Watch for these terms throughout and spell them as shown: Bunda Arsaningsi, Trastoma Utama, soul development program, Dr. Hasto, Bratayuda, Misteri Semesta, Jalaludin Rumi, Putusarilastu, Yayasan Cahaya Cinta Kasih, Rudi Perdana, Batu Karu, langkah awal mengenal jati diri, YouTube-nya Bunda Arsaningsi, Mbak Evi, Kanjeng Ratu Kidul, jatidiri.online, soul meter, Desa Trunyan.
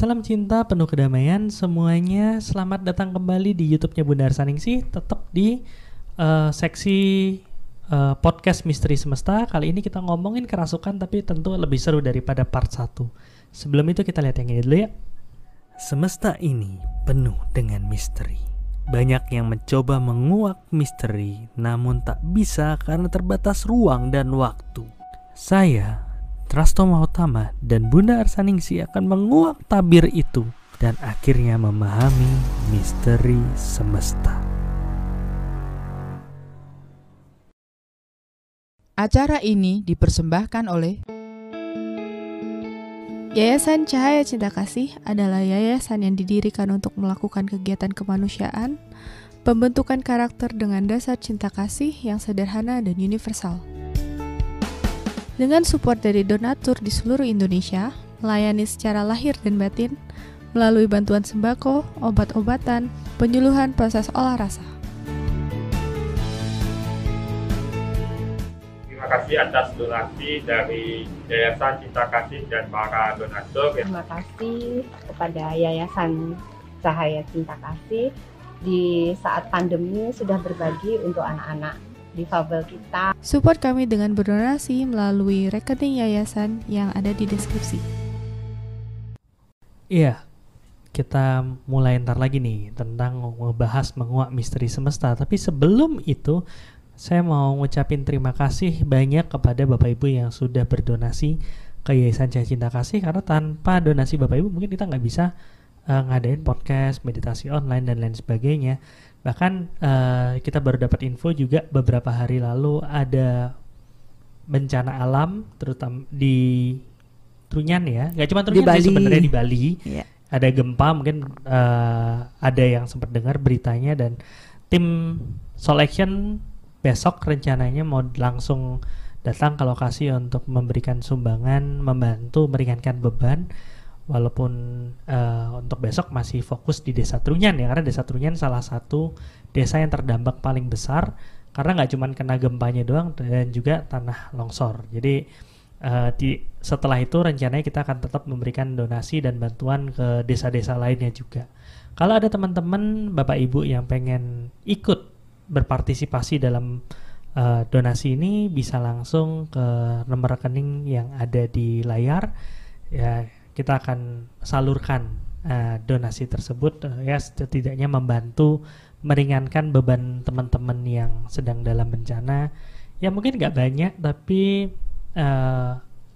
Salam cinta penuh kedamaian semuanya, selamat datang kembali di YouTube-nya Bunda Arsaningsi, tetap di seksi podcast Misteri Semesta. Kali ini kita ngomongin kerasukan, tapi tentu lebih seru daripada part 1. Sebelum itu kita lihat yang ini dulu ya. Semesta ini penuh dengan misteri. Banyak yang mencoba menguak misteri, namun tak bisa karena terbatas ruang dan waktu. Saya, Trastoma Utama, dan Bunda Arsaningsi akan menguak tabir itu dan akhirnya memahami misteri semesta. Acara ini dipersembahkan oleh Yayasan Cahaya Cinta Kasih. Adalah yayasan yang didirikan untuk melakukan kegiatan kemanusiaan, pembentukan karakter dengan dasar cinta kasih yang sederhana dan universal. Dengan support dari donatur di seluruh Indonesia, melayani secara lahir dan batin melalui bantuan sembako, obat-obatan, penyuluhan proses olah rasa. Terima kasih atas donasi dari Yayasan Cinta Kasih dan para donatur. Terima kasih kepada Yayasan Cahaya Cinta Kasih di saat pandemi sudah berbagi untuk anak-anak difabel kita. Support kami dengan berdonasi melalui rekening yayasan yang ada di deskripsi. Iya, kita mulai ntar lagi nih tentang membahas menguak misteri semesta. Tapi sebelum itu, saya mau ngucapin terima kasih banyak kepada Bapak Ibu yang sudah berdonasi ke Yayasan Cahaya Cinta Kasih, karena tanpa donasi Bapak Ibu mungkin kita nggak bisa ngadain podcast, meditasi online, dan lain sebagainya. Bahkan kita baru dapat info juga beberapa hari lalu ada bencana alam, terutama di Trunyan ya, nggak cuma Trunyan sih sebenarnya, di Bali. Yeah. Ada gempa, mungkin ada yang sempat dengar beritanya, dan tim Soul Action besok rencananya mau langsung datang ke lokasi untuk memberikan sumbangan, membantu meringankan beban, walaupun untuk besok masih fokus di Desa Trunyan ya, karena Desa Trunyan salah satu desa yang terdampak paling besar, karena nggak cuma kena gempanya doang dan juga tanah longsor. Jadi setelah itu rencananya kita akan tetap memberikan donasi dan bantuan ke desa-desa lainnya juga. Kalau ada teman-teman Bapak Ibu yang pengen ikut berpartisipasi dalam donasi ini, bisa langsung ke nomor rekening yang ada di layar ya, kita akan salurkan donasi tersebut ya, setidaknya membantu meringankan beban teman-teman yang sedang dalam bencana ya. Mungkin nggak banyak, tapi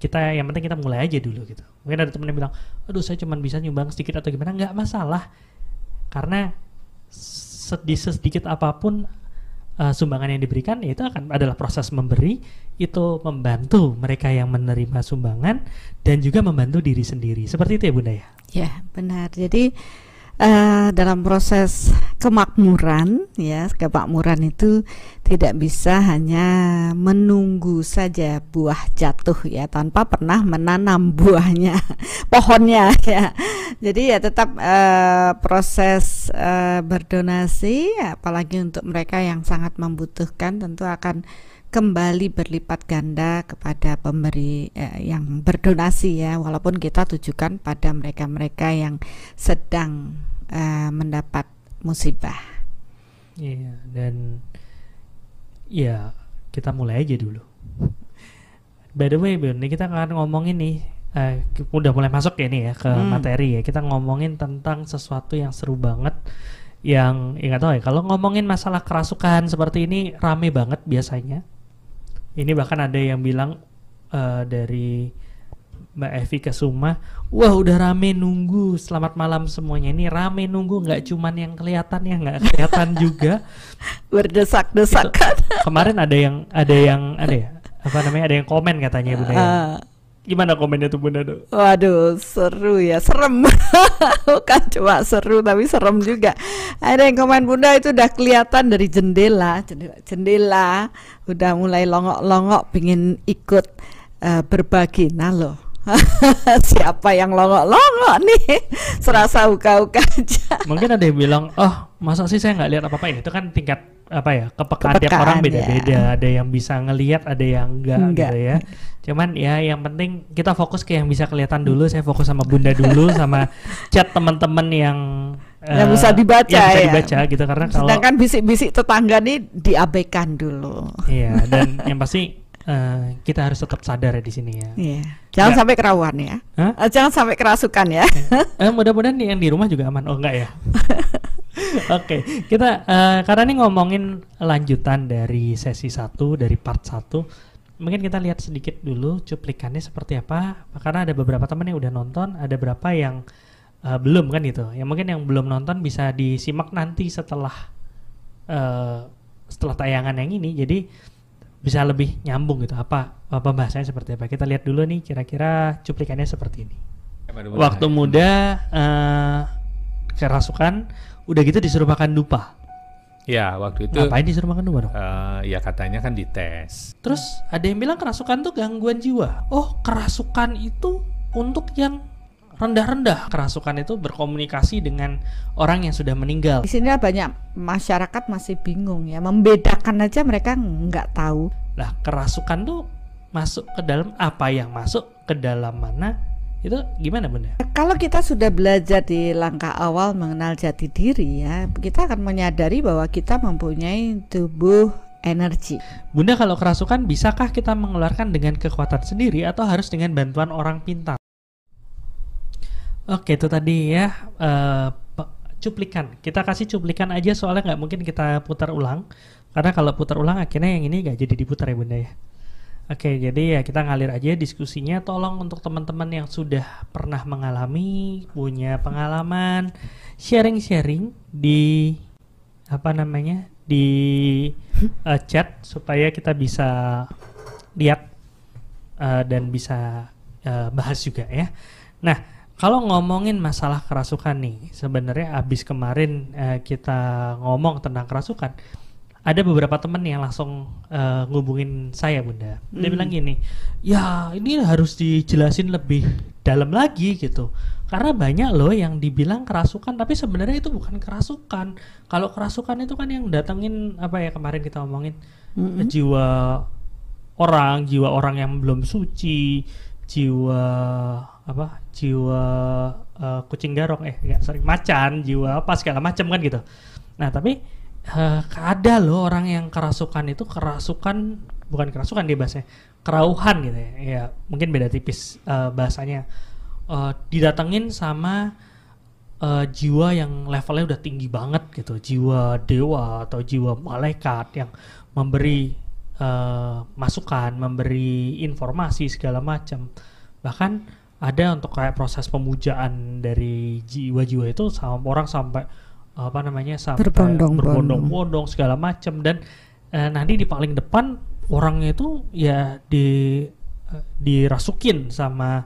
kita yang penting kita mulai aja dulu gitu. Mungkin ada teman yang bilang, aduh saya cuma bisa nyumbang sedikit atau gimana, nggak masalah, karena sedikit apapun sumbangan yang diberikan itu akan adalah proses memberi, itu membantu mereka yang menerima sumbangan dan juga membantu diri sendiri. Seperti itu ya Bunda ya? Ya benar, jadi dalam proses kemakmuran ya, kemakmuran itu tidak bisa hanya menunggu saja buah jatuh ya, tanpa pernah menanam buahnya, pohonnya ya. Jadi ya tetap proses berdonasi, apalagi untuk mereka yang sangat membutuhkan, tentu akan kembali berlipat ganda kepada pemberi yang berdonasi ya, walaupun kita tujukan pada mereka-mereka yang sedang mendapat musibah. Iya, dan ya kita mulai aja dulu. By the way Bun, kita akan ngomongin nih, udah mulai masuk ya nih ya ke materi ya. Kita ngomongin tentang sesuatu yang seru banget, yang ya nggak tahu ya, kalau ngomongin masalah kerasukan seperti ini rame banget biasanya. Ini bahkan ada yang bilang dari Mbak Evi ke Suma, wah udah rame nunggu, selamat malam semuanya. Ini rame nunggu, gak cuman yang kelihatan, yang gak kelihatan juga berdesak-desakan gitu. Kemarin ada yang komen katanya Bunda ya. Gimana komennya tuh Bunda Do? Waduh seru ya, serem bukan cuma seru tapi serem juga. Ada yang komen, Bunda itu udah kelihatan dari jendela udah mulai longok-longok pingin ikut berbagi. Nah loh siapa yang longok-longok nih, serasa uka-uka aja. Mungkin ada yang bilang, oh masa sih saya nggak lihat apa-apa ya, itu kan tingkat apa ya, kepekaan tiap orang beda-beda ya. Ada yang bisa ngelihat, ada yang enggak gitu ya. Cuman ya yang penting kita fokus ke yang bisa kelihatan dulu. Saya fokus sama Bunda dulu sama chat teman-teman yang bisa dibaca gitu, karena kalau sedangkan bisik-bisik tetangga nih diabaikan dulu. Iya, dan yang pasti kita harus tetap sadar ya di sini ya. Yeah. Jangan sampai kerawan ya. Huh? Jangan sampai kerasukan ya. Mudah-mudahan yang di rumah juga aman. Oh enggak ya. Oke, kita karena ini ngomongin lanjutan dari sesi 1 dari part 1. Mungkin kita lihat sedikit dulu cuplikannya seperti apa. Karena ada beberapa teman yang udah nonton, ada beberapa yang belum kan gitu. Yang mungkin yang belum nonton bisa disimak nanti setelah tayangan yang ini. Jadi bisa lebih nyambung gitu, apa pembahasannya seperti apa. Kita lihat dulu nih kira-kira cuplikannya seperti ini. Waktu muda kerasukan, udah gitu disuruh makan dupa. Ya waktu itu. Ngapain disuruh makan dupa dong? Ya katanya kan dites. Terus ada yang bilang kerasukan tuh gangguan jiwa. Oh, kerasukan itu untuk yang rendah-rendah. Kerasukan itu berkomunikasi dengan orang yang sudah meninggal. Di sini banyak masyarakat masih bingung ya, membedakan aja mereka nggak tahu. Lah, kerasukan tuh masuk ke dalam apa, yang masuk ke dalam mana, itu gimana Bunda? Kalau kita sudah belajar di langkah awal mengenal jati diri ya, kita akan menyadari bahwa kita mempunyai tubuh energi. Bunda, kalau kerasukan bisakah kita mengeluarkan dengan kekuatan sendiri atau harus dengan bantuan orang pintar? Oke, itu tadi ya cuplikan. Kita kasih cuplikan aja soalnya nggak mungkin kita putar ulang. Karena kalau putar ulang akhirnya yang ini nggak jadi diputar ya Bunda ya. Oke, jadi ya kita ngalir aja diskusinya. Tolong untuk teman-teman yang sudah pernah mengalami, punya pengalaman, sharing-sharing di chat supaya kita bisa lihat dan bisa bahas juga ya. Nah, kalau ngomongin masalah kerasukan nih, sebenarnya abis kemarin kita ngomong tentang kerasukan, ada beberapa temen yang langsung ngubungin saya Bunda. Dia bilang gini, ya ini harus dijelasin lebih dalam lagi gitu. Karena banyak loh yang dibilang kerasukan, tapi sebenarnya itu bukan kerasukan. Kalau kerasukan itu kan yang datengin kemarin kita ngomongin jiwa orang yang belum suci, jiwa kucing garong macan, jiwa apa segala macam kan gitu. Nah tapi ada loh orang yang kerasukan itu bukan kerasukan dia bahasanya kerauhan gitu ya, mungkin beda tipis bahasanya. Didatengin sama jiwa yang levelnya udah tinggi banget gitu, jiwa dewa atau jiwa malaikat yang memberi masukan, memberi informasi segala macam. Bahkan ada untuk kayak proses pemujaan dari jiwa-jiwa itu sama orang sampai berbondong-bondong segala macam, dan nanti di paling depan orangnya itu ya dirasukin sama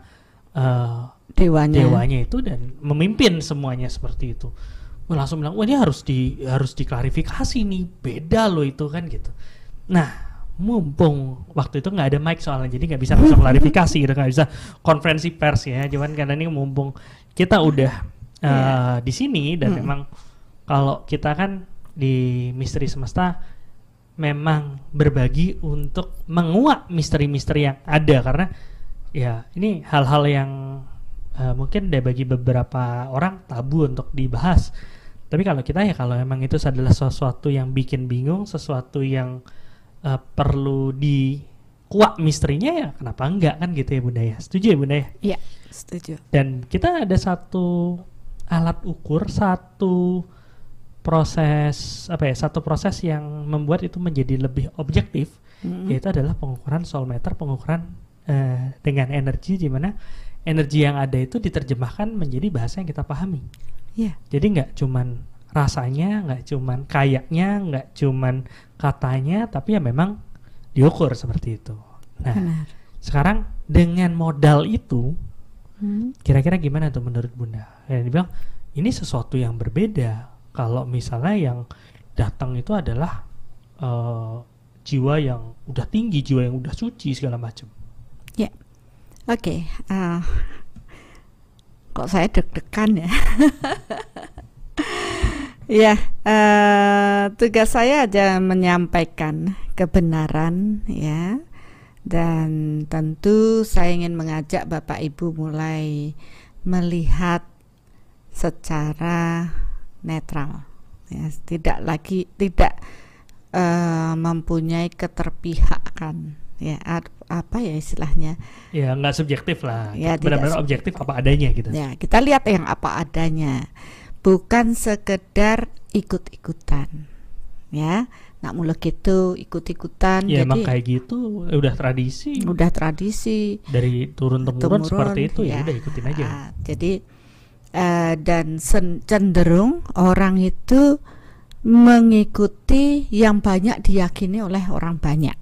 dewanya itu dan memimpin semuanya seperti itu. Langsung bilang, wah ini harus diklarifikasi nih, beda loh itu kan gitu. Nah, mumpung waktu itu nggak ada mic soalnya, jadi nggak bisa langsung klarifikasi gitu, nggak bisa konferensi pers ya. Cuman karena ini mumpung kita udah di sini, dan memang kalau kita kan di Misteri Semesta memang berbagi untuk menguak misteri-misteri yang ada, karena ya ini hal-hal yang mungkin bagi beberapa orang tabu untuk dibahas. Tapi kalau kita ya, kalau memang itu adalah sesuatu yang bikin bingung, sesuatu yang perlu dikuak misterinya, ya kenapa enggak kan gitu ya Bunda ya. Setuju ya Bunda ya? Iya, setuju. Dan kita ada satu alat ukur, satu proses yang membuat itu menjadi lebih objektif, yaitu adalah pengukuran soul meter, pengukuran dengan energi, di mana energi yang ada itu diterjemahkan menjadi bahasa yang kita pahami. Iya. Jadi nggak cuman rasanya, nggak cuman kayaknya, nggak cuman katanya, tapi ya memang diukur seperti itu. Nah, sekarang dengan modal itu, kira-kira gimana tuh menurut Bunda? Ya, dibilang ini sesuatu yang berbeda. Kalau misalnya yang datang itu adalah jiwa yang udah tinggi, jiwa yang udah suci segala macam. Ya, oke. Kok saya deg-degan ya? Ya, tugas saya aja menyampaikan kebenaran ya. Dan tentu saya ingin mengajak Bapak Ibu mulai melihat secara netral ya, tidak mempunyai keterpihakan ya, apa ya istilahnya ya, nggak subjektif lah ya, benar-benar objektif apa adanya gitu ya, kita lihat yang apa adanya, bukan sekedar ikut-ikutan ya. Nggak mulai gitu ikut-ikutan ya, jadi emang kayak gitu udah tradisi, udah tradisi dari turun-temurun seperti itu ya, ya udah ikutin aja. Jadi dan cenderung orang itu mengikuti yang banyak diyakini oleh orang banyak.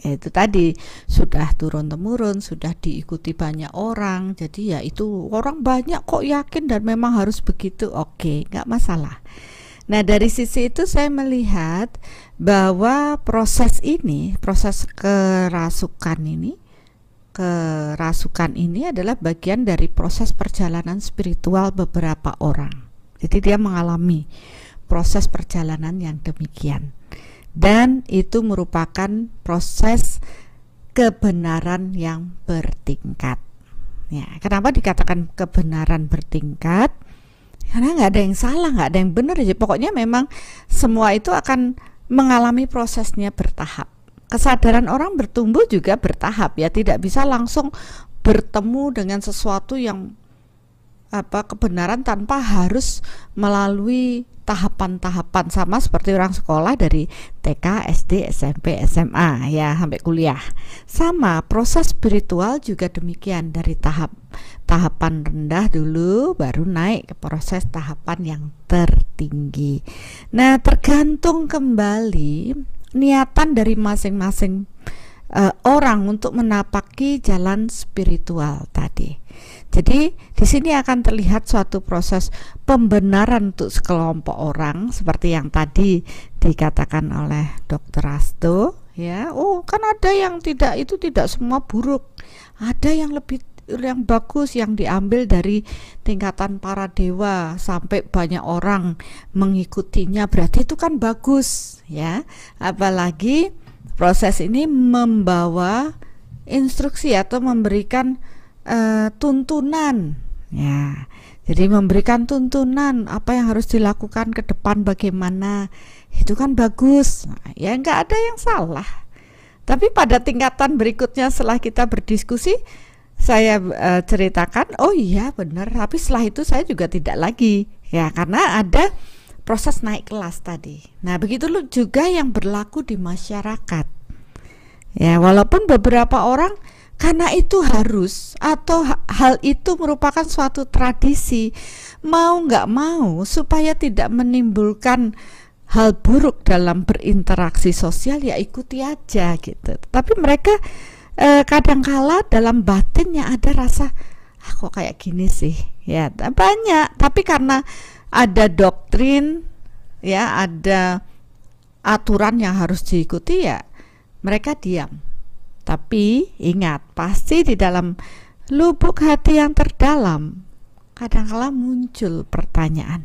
Itu tadi sudah turun-temurun, sudah diikuti banyak orang, jadi ya itu orang banyak kok yakin dan memang harus begitu, oke, nggak masalah. Nah, dari sisi itu saya melihat bahwa proses ini, proses kerasukan ini adalah bagian dari proses perjalanan spiritual beberapa orang. Jadi dia mengalami proses perjalanan yang demikian. Dan itu merupakan proses kebenaran yang bertingkat. Ya, kenapa dikatakan kebenaran bertingkat? Karena nggak ada yang salah, nggak ada yang benar, aja pokoknya memang semua itu akan mengalami prosesnya bertahap. Kesadaran orang bertumbuh juga bertahap ya, tidak bisa langsung bertemu dengan sesuatu yang apa, kebenaran tanpa harus melalui tahapan-tahapan, sama seperti orang sekolah dari TK, SD, SMP, SMA ya sampai kuliah. Sama proses spiritual juga demikian, dari tahapan rendah dulu baru naik ke proses tahapan yang tertinggi. Nah, tergantung kembali niatan dari masing-masing orang untuk menapaki jalan spiritual tadi. Jadi di sini akan terlihat suatu proses pembenaran untuk sekelompok orang, seperti yang tadi dikatakan oleh Dr. Hasto ya. Oh, kan ada yang tidak, itu tidak semua buruk. Ada yang lebih, yang bagus, yang diambil dari tingkatan para dewa sampai banyak orang mengikutinya, berarti itu kan bagus ya. Apalagi proses ini membawa instruksi atau memberikan tuntunan ya. Jadi memberikan tuntunan apa yang harus dilakukan ke depan, bagaimana, itu kan bagus ya, nggak ada yang salah. Tapi pada tingkatan berikutnya setelah kita berdiskusi, saya ceritakan, oh iya benar, tapi setelah itu saya juga tidak lagi ya, karena ada proses naik kelas tadi. Nah, begitu juga yang berlaku di masyarakat ya, walaupun beberapa orang karena itu harus, atau hal itu merupakan suatu tradisi, mau nggak mau supaya tidak menimbulkan hal buruk dalam berinteraksi sosial ya, ikuti aja gitu. Tapi mereka kadangkala dalam batinnya ada rasa, ah kok kayak gini sih ya, banyak. Tapi karena ada doktrin ya, ada aturan yang harus diikuti ya, mereka diam. Tapi ingat, pasti di dalam lubuk hati yang terdalam kadangkala muncul pertanyaan,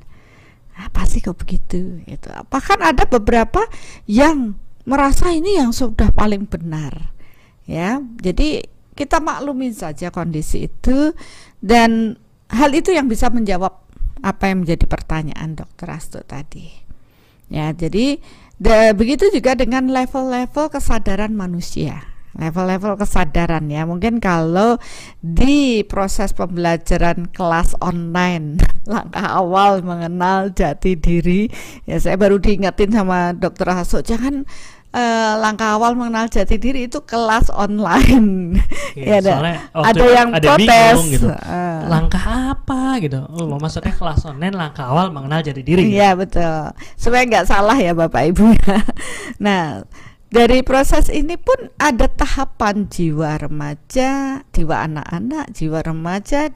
apa sih kok begitu gitu. Bahkan ada beberapa yang merasa ini yang sudah paling benar ya. Jadi kita maklumin saja kondisi itu, dan hal itu yang bisa menjawab apa yang menjadi pertanyaan Dr. Hasto tadi ya. Jadi begitu juga dengan level-level kesadaran manusia, level-level kesadaran ya. Mungkin kalau di proses pembelajaran kelas online langkah awal mengenal jati diri ya, saya baru diingetin sama Dr. Hasto, jangan langkah awal mengenal jati diri itu kelas online. Ya, ada yang protes gitu. Langkah apa gitu? Oh, maksudnya kelas online langkah awal mengenal jati diri. Iya, gitu. Betul. Supaya nggak salah ya Bapak Ibu. Nah, dari proses ini pun ada tahapan jiwa remaja, jiwa anak-anak, jiwa remaja,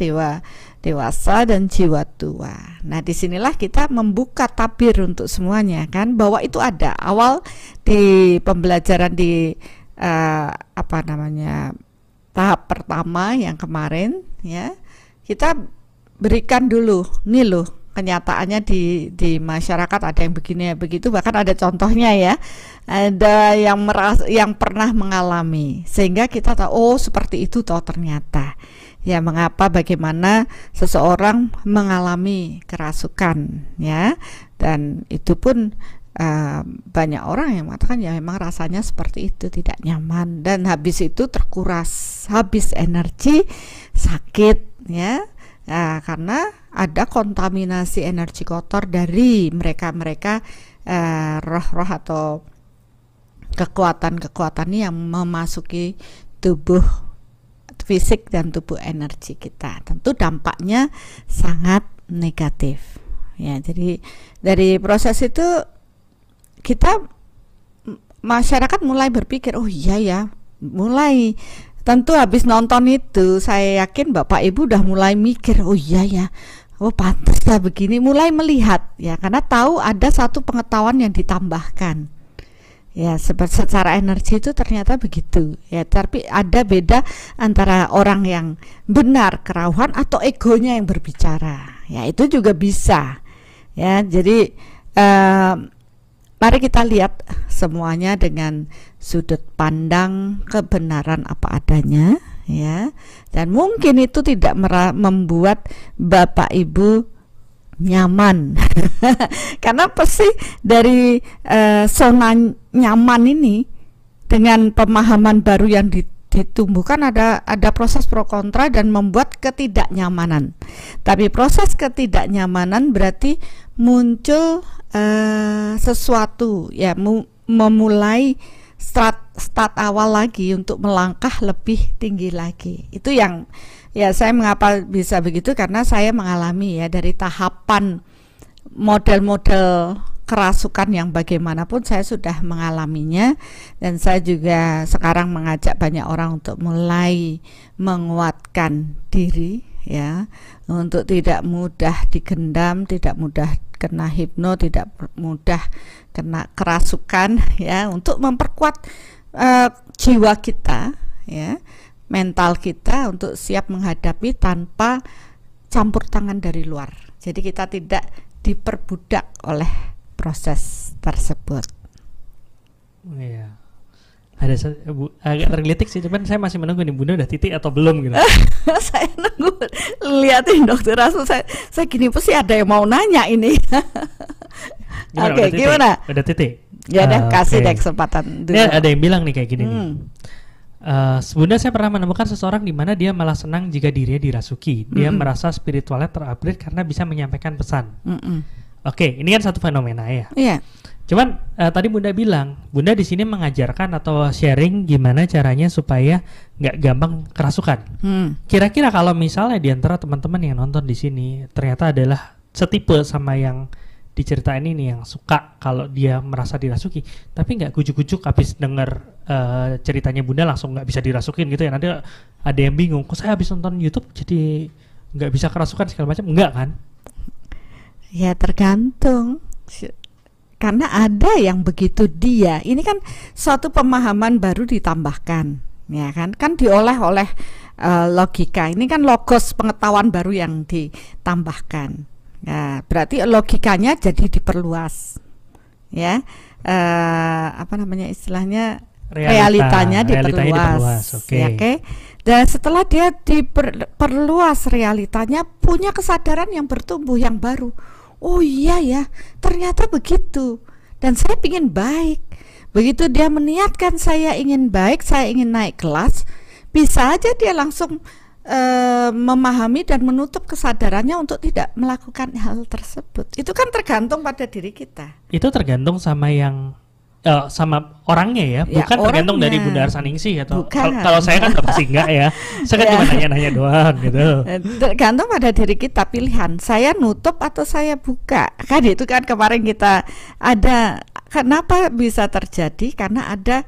dewasa dan jiwa tua. Nah, disinilah kita membuka tabir untuk semuanya kan, bahwa itu ada awal di pembelajaran di apa namanya tahap pertama yang kemarin ya, kita berikan dulu nih loh kenyataannya di masyarakat ada yang begini ya begitu, bahkan ada contohnya ya, ada yang pernah mengalami sehingga kita tahu oh seperti itu toh ternyata ya, mengapa bagaimana seseorang mengalami kerasukan ya, dan itu pun banyak orang yang mengatakan ya memang rasanya seperti itu, tidak nyaman, dan habis itu terkuras, habis energi, sakit ya. Nah, karena ada kontaminasi energi kotor dari mereka-mereka roh-roh atau kekuatan-kekuatan yang memasuki tubuh fisik dan tubuh energi kita. Tentu dampaknya sangat negatif. Ya, jadi dari proses itu kita masyarakat mulai berpikir, oh iya ya, mulai. Tentu habis nonton itu saya yakin Bapak Ibu udah mulai mikir, oh iya ya, oh pantas lah begini, mulai melihat ya, karena tahu ada satu pengetahuan yang ditambahkan ya, secara energi itu ternyata begitu ya, tapi ada beda antara orang yang benar kerawuhan atau egonya yang berbicara ya, itu juga bisa ya. Jadi mari kita lihat semuanya dengan sudut pandang kebenaran apa adanya ya, dan mungkin itu tidak membuat Bapak Ibu nyaman karena pasti dari zona nyaman ini dengan pemahaman baru yang ditumbuhkan ada proses pro kontra dan membuat ketidaknyamanan. Tapi proses ketidaknyamanan berarti muncul sesuatu ya, memulai start awal lagi untuk melangkah lebih tinggi lagi. Itu yang ya saya mengapa bisa begitu, karena saya mengalami ya dari tahapan model-model kerasukan yang bagaimanapun saya sudah mengalaminya, dan saya juga sekarang mengajak banyak orang untuk mulai menguatkan diri ya, untuk tidak mudah digendam, tidak mudah kena hipno, tidak mudah kena kerasukan ya, untuk memperkuat jiwa kita ya, mental kita untuk siap menghadapi tanpa campur tangan dari luar. Jadi kita tidak diperbudak oleh proses tersebut. Iya. Ada Bu, agak tergelitik sih, cuman saya masih menunggu nih Bunda udah titik atau belum gitu. Saya nunggu liatin Dokter Hasto, saya gini pasti ada yang mau nanya ini. Oke, gimana? Ada titik. Ya udah kasih deh kesempatan. Ada yang bilang nih kayak gini nih. Bunda, saya pernah menemukan seseorang di mana dia malah senang jika dirinya dirasuki. Dia merasa spiritualnya terupgrade karena bisa menyampaikan pesan. Oke, ini kan satu fenomena ya. Iya. Cuman tadi Bunda bilang, Bunda di sini mengajarkan atau sharing gimana caranya supaya nggak gampang kerasukan. Kira-kira kalau misalnya di antara teman-teman yang nonton di sini ternyata adalah setipe sama yang diceritain ini, yang suka kalau dia merasa dirasuki, tapi nggak kujuk-kujuk habis denger ceritanya Bunda langsung nggak bisa dirasukin gitu ya. Nanti ada yang bingung, kok saya habis nonton YouTube jadi nggak bisa kerasukan segala macam, enggak kan? Ya tergantung, karena ada yang begitu dia. Ini kan suatu pemahaman baru ditambahkan, ya kan diolah oleh logika. Ini kan logos, pengetahuan baru yang ditambahkan. Nah, berarti logikanya jadi diperluas, ya apa namanya istilahnya, realitanya diperluas. Oke. Ya, okay? Dan setelah dia diperluas realitanya, punya kesadaran yang bertumbuh yang baru. Oh iya ya, ternyata begitu. Dan saya ingin baik. Begitu dia meniatkan saya ingin baik, saya ingin naik kelas, bisa aja dia langsung memahami dan menutup kesadarannya untuk tidak melakukan hal tersebut. Itu kan tergantung pada diri kita. Itu tergantung sama yang sama orangnya ya, bukan ya, tergantung dari Bunda Arsaningsi atau kalau saya kan pasti enggak ya, saya kan cuma nanya-nanya doang gitu. Tergantung pada diri kita, pilihan saya nutup atau saya buka. Kan itu kan kemarin kita ada, kenapa bisa terjadi karena ada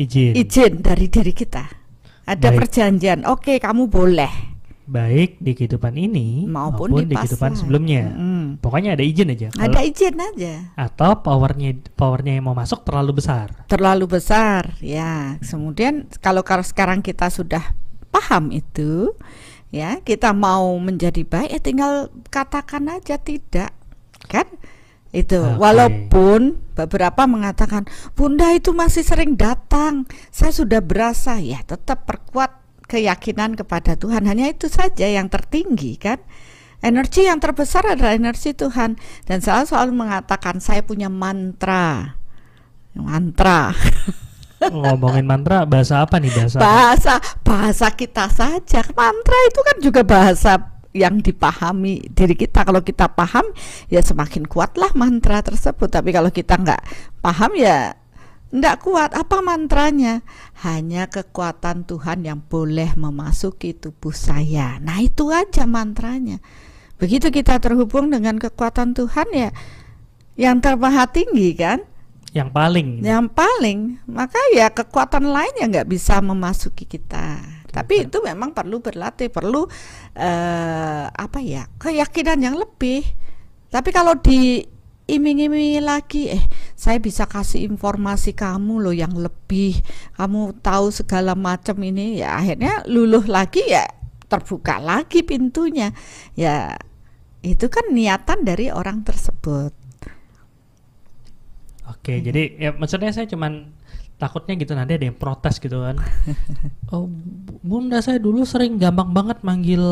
izin dari diri kita, ada perjanjian. Oke, kamu boleh. Baik di kehidupan ini maupun di kehidupan sebelumnya, pokoknya ada izin aja. Ada izin aja. Atau powernya yang mau masuk terlalu besar. Terlalu besar, ya. Kemudian kalau sekarang kita sudah paham itu, ya, kita mau menjadi baik ya tinggal katakan aja tidak, kan? Itu okay. Walaupun beberapa mengatakan Bunda itu masih sering datang, saya sudah berasa, ya tetap perkuat keyakinan kepada Tuhan, hanya itu saja yang tertinggi, kan? Energi yang terbesar adalah energi Tuhan. Dan saya selalu mengatakan saya punya mantra. Ngomongin mantra, bahasa apa nih? Bahasa kita saja. Mantra itu kan juga bahasa yang dipahami diri kita. Kalau kita paham ya semakin kuatlah mantra tersebut. Tapi kalau kita nggak paham ya nggak kuat. Apa mantranya? Hanya kekuatan Tuhan yang boleh memasuki tubuh saya. Nah itu aja mantranya. Begitu kita terhubung dengan kekuatan Tuhan ya, yang terbaha tinggi, kan? Yang paling, maka ya kekuatan lain yang nggak bisa memasuki kita. Tapi itu memang perlu berlatih, perlu keyakinan yang lebih. Tapi kalau diiming-imingi lagi, saya bisa kasih informasi kamu loh yang lebih, kamu tahu segala macam ini, ya akhirnya luluh lagi, ya terbuka lagi pintunya. Ya itu kan niatan dari orang tersebut. Oke, jadi ya maksudnya saya cuman takutnya gitu nanti ada yang protes gitu kan. Oh Bunda, saya dulu sering gampang banget manggil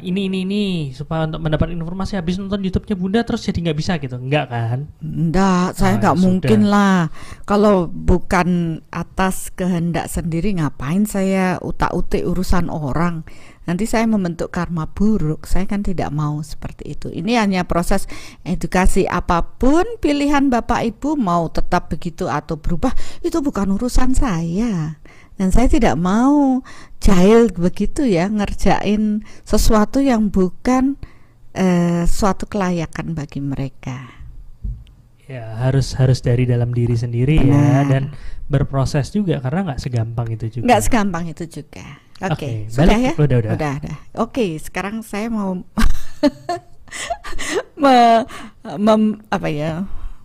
ini supaya untuk mendapat informasi, habis nonton YouTube-nya Bunda terus jadi nggak bisa gitu, enggak kan? Enggak, saya nggak mungkin lah. Kalau bukan atas kehendak sendiri ngapain saya utak-utik urusan orang? Nanti saya membentuk karma buruk, saya kan tidak mau seperti itu. Ini hanya proses edukasi, apapun pilihan Bapak Ibu mau tetap begitu atau berubah, itu bukan urusan saya. Dan saya tidak mau jahil begitu ya, ngerjain sesuatu yang bukan suatu kelayakan bagi mereka. Ya harus dari dalam diri sendiri. Benar. Ya, dan berproses juga karena nggak segampang itu juga. Nggak segampang itu juga. Oke, sudah ya? Udah. Oke, sekarang saya mau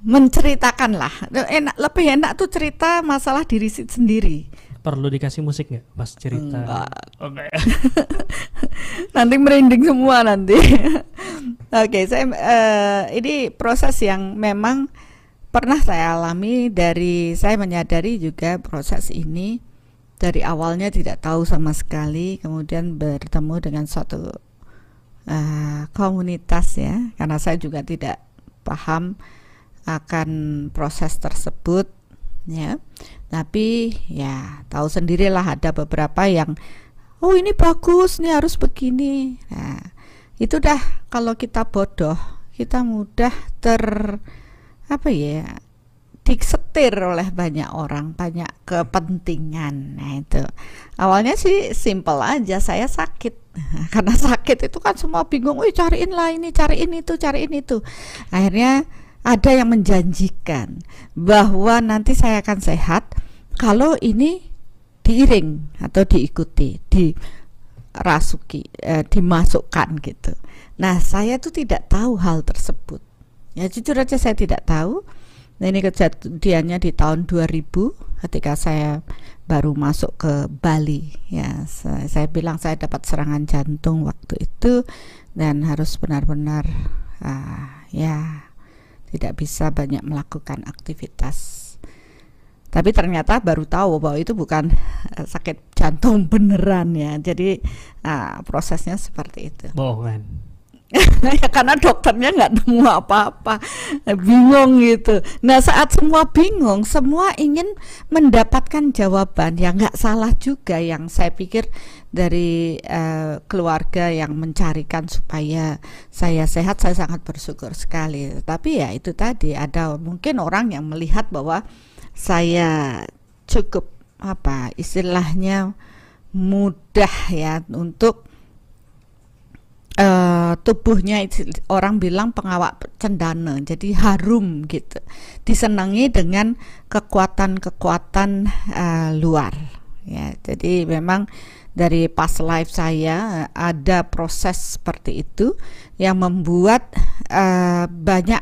menceritakanlah. Lebih enak tuh cerita masalah diri sendiri. Perlu dikasih musik nggak pas cerita? Oke. Nanti merinding semua nanti. Oke, saya ini proses yang memang pernah saya alami, dari saya menyadari juga proses ini. Dari awalnya tidak tahu sama sekali, kemudian bertemu dengan suatu komunitas ya, karena saya juga tidak paham akan proses tersebut ya. Tapi ya tahu sendirilah ada beberapa yang oh ini bagus, ini harus begini. Nah, itu dah kalau kita bodoh, kita mudah disetir oleh banyak orang, banyak kepentingan. Nah itu awalnya sih simple aja, saya sakit. Karena sakit itu kan semua bingung, cariin lah ini, cariin itu. Akhirnya ada yang menjanjikan bahwa nanti saya akan sehat kalau ini diiring atau diikuti, dirasuki, dimasukkan gitu. Nah saya tuh tidak tahu hal tersebut. Ya jujur aja saya tidak tahu. Nah, ini kejadiannya di tahun 2000 ketika saya baru masuk ke Bali ya. Saya bilang saya dapat serangan jantung waktu itu dan harus benar-benar tidak bisa banyak melakukan aktivitas. Tapi ternyata baru tahu bahwa itu bukan sakit jantung beneran ya. Jadi prosesnya seperti itu. Bohongan. Ya, karena dokternya nggak nemu apa-apa, bingung gitu. Nah saat semua bingung, semua ingin mendapatkan jawaban. Ya nggak salah juga yang saya pikir dari keluarga yang mencarikan supaya saya sehat. Saya sangat bersyukur sekali. Tapi ya itu tadi, ada mungkin orang yang melihat bahwa saya cukup istilahnya mudah ya untuk tubuhnya, orang bilang pengawak cendana, jadi harum gitu, disenangi dengan kekuatan-kekuatan luar ya. Jadi memang dari past life saya ada proses seperti itu yang membuat banyak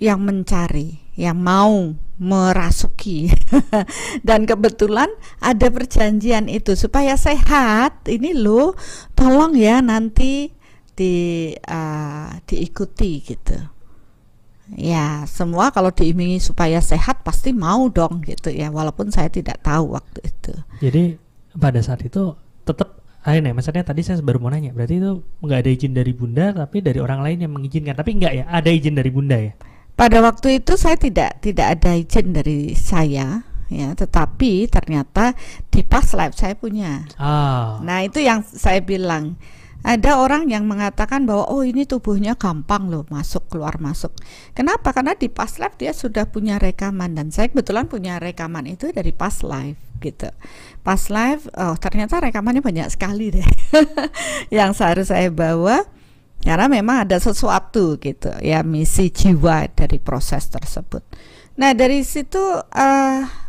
yang mencari, yang mau merasuki dan kebetulan ada perjanjian itu supaya sehat ini loh, tolong ya nanti diikuti gitu ya. Semua kalau diimingi supaya sehat pasti mau dong gitu ya, walaupun saya tidak tahu waktu itu. Jadi pada saat itu tetap akhirnya, maksudnya tadi saya baru mau nanya, berarti itu nggak ada izin dari Bunda tapi dari orang lain yang mengizinkan, tapi nggak ya ada izin dari Bunda ya? Pada waktu itu saya tidak ada izin dari saya ya, tetapi ternyata di past life saya punya. Oh. Nah itu yang saya bilang, ada orang yang mengatakan bahwa oh ini tubuhnya gampang loh masuk keluar masuk. Kenapa? Karena di past life dia sudah punya rekaman, dan saya kebetulan punya rekaman itu dari past life gitu. Past life, oh ternyata rekamannya banyak sekali deh yang harus saya bawa. Karena memang ada sesuatu gitu ya, misi jiwa dari proses tersebut. Nah dari situ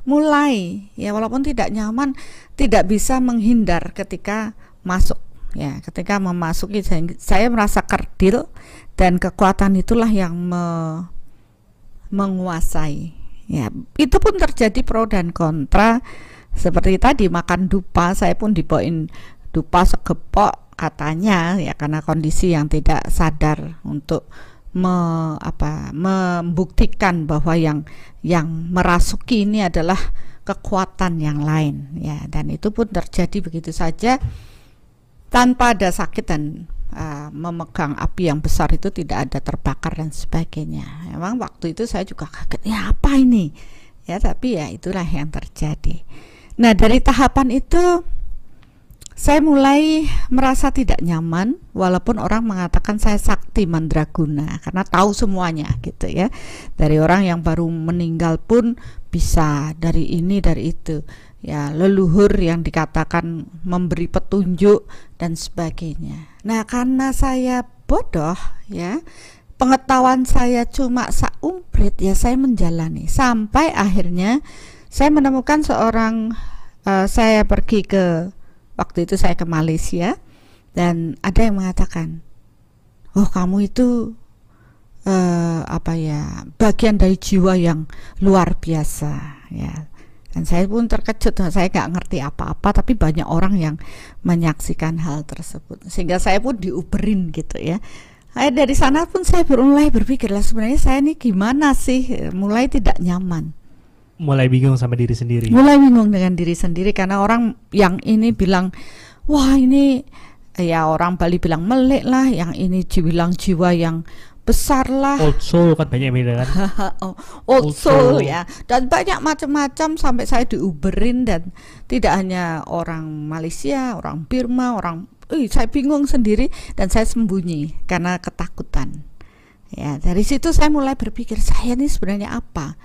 mulai ya, walaupun tidak nyaman, tidak bisa menghindar ketika masuk ya, ketika memasuki saya merasa kerdil dan kekuatan itulah yang menguasai ya. Itu pun terjadi pro dan kontra, seperti tadi makan dupa, saya pun dibawain dupa segepok katanya ya, karena kondisi yang tidak sadar untuk membuktikan bahwa yang merasuki ini adalah kekuatan yang lain ya, dan itu pun terjadi begitu saja tanpa ada sakit, dan memegang api yang besar itu tidak ada terbakar dan sebagainya. Memang waktu itu saya juga kaget ya apa ini ya, tapi ya itulah yang terjadi. Nah dari tahapan itu saya mulai merasa tidak nyaman, walaupun orang mengatakan saya sakti mandraguna karena tahu semuanya gitu ya. Dari orang yang baru meninggal pun bisa dari ini dari itu ya, leluhur yang dikatakan memberi petunjuk dan sebagainya. Nah karena saya bodoh ya, pengetahuan saya cuma saumprit ya, saya menjalani sampai akhirnya saya menemukan seorang saya pergi ke, waktu itu saya ke Malaysia, dan ada yang mengatakan, oh kamu itu bagian dari jiwa yang luar biasa ya. Dan saya pun terkejut, saya nggak ngerti apa-apa, tapi banyak orang yang menyaksikan hal tersebut, sehingga saya pun diuberin gitu ya. Dari sana pun saya mulai berpikir lah, sebenarnya saya ini gimana sih, mulai tidak nyaman. Mulai bingung sama diri sendiri. Mulai bingung dengan diri sendiri karena orang yang ini bilang, wah ini ya orang Bali bilang melek lah, yang ini bilang jiwa yang besar lah. Old soul kan banyak yang kan? old soul ya. Dan banyak macam-macam sampai saya diuberin, dan tidak hanya orang Malaysia, orang Birma, orang, saya bingung sendiri dan saya sembunyi karena ketakutan. Ya dari situ saya mulai berpikir saya ini sebenarnya apa?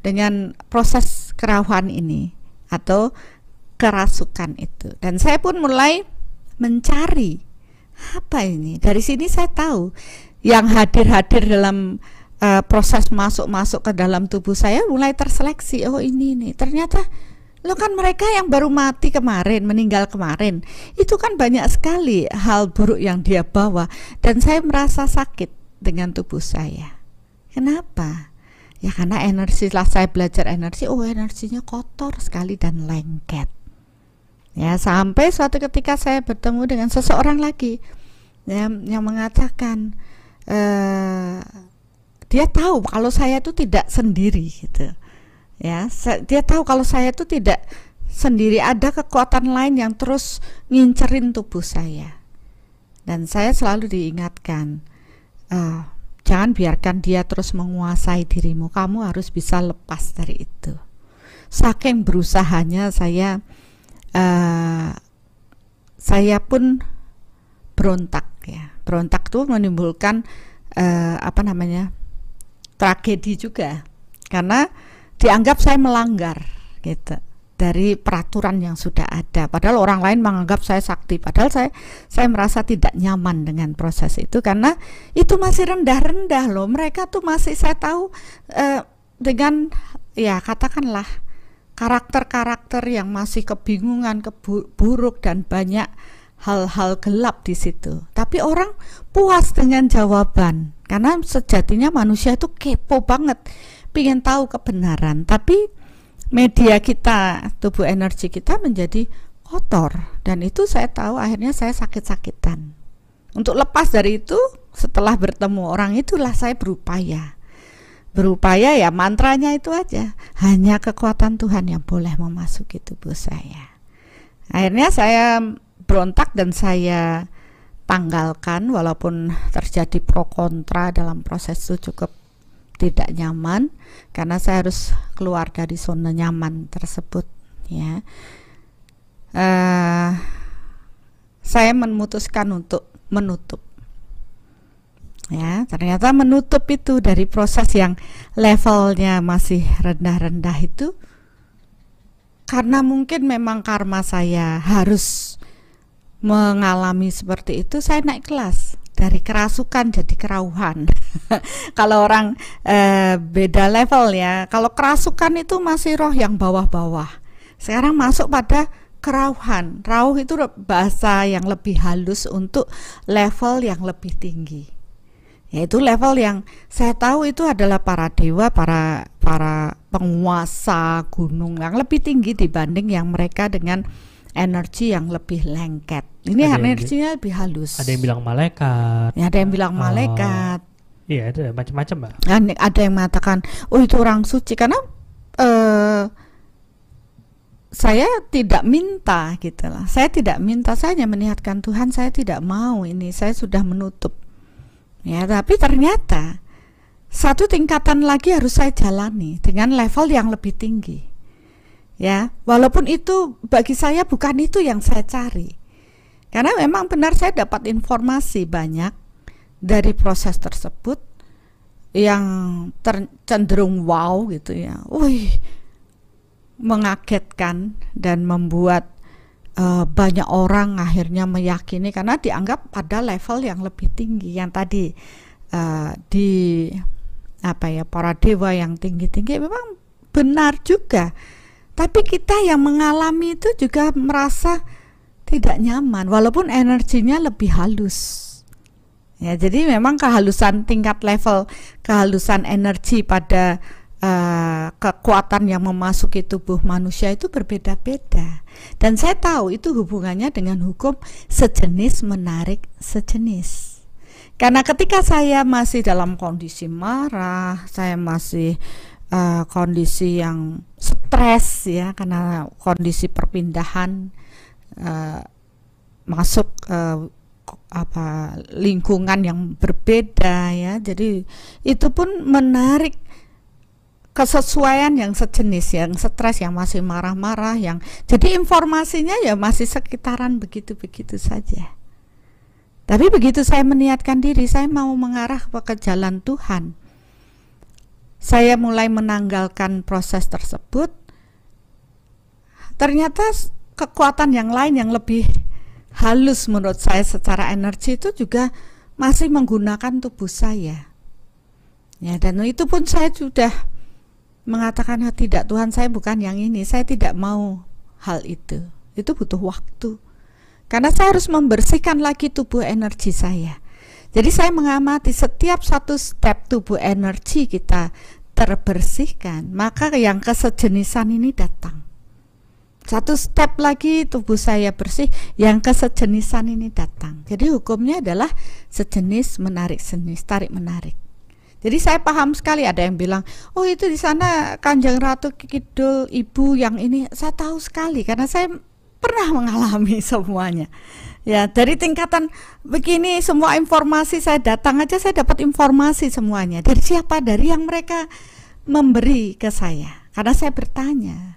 Dengan proses kerawan ini atau kerasukan itu, dan saya pun mulai mencari apa ini. Dari sini saya tahu yang hadir-hadir dalam proses masuk-masuk ke dalam tubuh saya mulai terseleksi. Oh ini nih, ternyata lo kan mereka yang baru mati kemarin, meninggal kemarin, itu kan banyak sekali hal buruk yang dia bawa, dan saya merasa sakit dengan tubuh saya. Kenapa? Ya karena energi, setelah saya belajar energi, oh energinya kotor sekali dan lengket. Ya sampai suatu ketika saya bertemu dengan seseorang lagi yang mengatakan dia tahu kalau saya itu tidak sendiri gitu. Ya, dia tahu kalau saya itu tidak sendiri, ada kekuatan lain yang terus ngincerin tubuh saya. Dan saya selalu diingatkan, jangan biarkan dia terus menguasai dirimu, kamu harus bisa lepas dari itu. Saking berusahanya saya pun berontak ya. Berontak itu menimbulkan tragedi juga, karena dianggap saya melanggar gitu dari peraturan yang sudah ada. Padahal orang lain menganggap saya sakti, padahal saya merasa tidak nyaman dengan proses itu karena itu masih rendah-rendah loh. Mereka tuh masih, saya tahu dengan ya katakanlah karakter-karakter yang masih kebingungan, buruk dan banyak hal-hal gelap di situ. Tapi orang puas dengan jawaban karena sejatinya manusia itu kepo banget. pengen tahu kebenaran, tapi media kita, tubuh energi kita menjadi kotor, dan itu saya tahu akhirnya saya sakit-sakitan. Untuk lepas dari itu, setelah bertemu orang itulah saya berupaya ya mantranya itu aja, hanya kekuatan Tuhan yang boleh memasuki tubuh saya. Akhirnya saya berontak dan saya tanggalkan, walaupun terjadi pro kontra dalam proses itu cukup tidak nyaman karena saya harus keluar dari zona nyaman tersebut, ya. Saya memutuskan untuk menutup, ya. Ternyata menutup itu dari proses yang levelnya masih rendah-rendah itu karena mungkin memang karma saya harus mengalami seperti itu. Saya naik kelas dari kerasukan jadi kerauhan. Kalau orang beda level ya, kalau kerasukan itu masih roh yang bawah-bawah, sekarang masuk pada kerauhan. Rauh itu bahasa yang lebih halus untuk level yang lebih tinggi, yaitu level yang saya tahu itu adalah para dewa, para penguasa gunung yang lebih tinggi dibanding yang mereka dengan energi yang lebih lengket. Ini energinya lebih halus. Ada yang bilang malaikat. Ya, ada yang bilang malaikat. Iya, ada macam-macam, Mbak. Ada yang mengatakan, "Oh, itu orang suci," karena saya tidak minta gitulah. Saya tidak minta, saya hanya meniatkan Tuhan, saya tidak mau ini, saya sudah menutup. Ya, tapi ternyata satu tingkatan lagi harus saya jalani dengan level yang lebih tinggi. Ya, walaupun itu bagi saya bukan itu yang saya cari. Karena memang benar saya dapat informasi banyak dari proses tersebut yang cenderung wow gitu ya. Wih, mengagetkan dan membuat banyak orang akhirnya meyakini karena dianggap pada level yang lebih tinggi. Yang tadi di apa ya, para dewa yang tinggi-tinggi memang benar juga. Tapi kita yang mengalami itu juga merasa tidak nyaman, walaupun energinya lebih halus. Ya, jadi memang kehalusan tingkat level, kehalusan energi pada kekuatan yang memasuki tubuh manusia itu berbeda-beda. Dan saya tahu itu hubungannya dengan hukum sejenis menarik sejenis. Karena ketika saya masih dalam kondisi marah, saya masih kondisi yang stres ya, karena kondisi perpindahan masuk apa lingkungan yang berbeda ya, jadi itu pun menarik kesesuaian yang sejenis, yang stres, yang masih marah-marah, yang jadi informasinya ya masih sekitaran begitu-begitu saja. Tapi begitu saya meniatkan diri, saya mau mengarah ke jalan Tuhan, saya mulai menanggalkan proses tersebut. Ternyata kekuatan yang lain yang lebih halus menurut saya secara energi itu juga masih menggunakan tubuh saya. Ya, dan itu pun saya sudah mengatakan, tidak Tuhan, saya bukan yang ini, saya tidak mau hal itu. Itu butuh waktu. Karena saya harus membersihkan lagi tubuh energi saya. Jadi saya mengamati setiap satu step tubuh energi kita terbersihkan, maka yang kesejenisan ini datang. Satu step lagi tubuh saya bersih, yang kesejenisan ini datang. Jadi hukumnya adalah sejenis menarik sejenis, tarik menarik. Jadi saya paham sekali, ada yang bilang, "Oh, itu di sana Kanjeng Ratu Kidul, Ibu yang ini." Saya tahu sekali karena saya pernah mengalami semuanya. Ya, dari tingkatan begini semua informasi saya datang aja, saya dapat informasi semuanya. Dari siapa? Dari yang mereka memberi ke saya. Karena saya bertanya.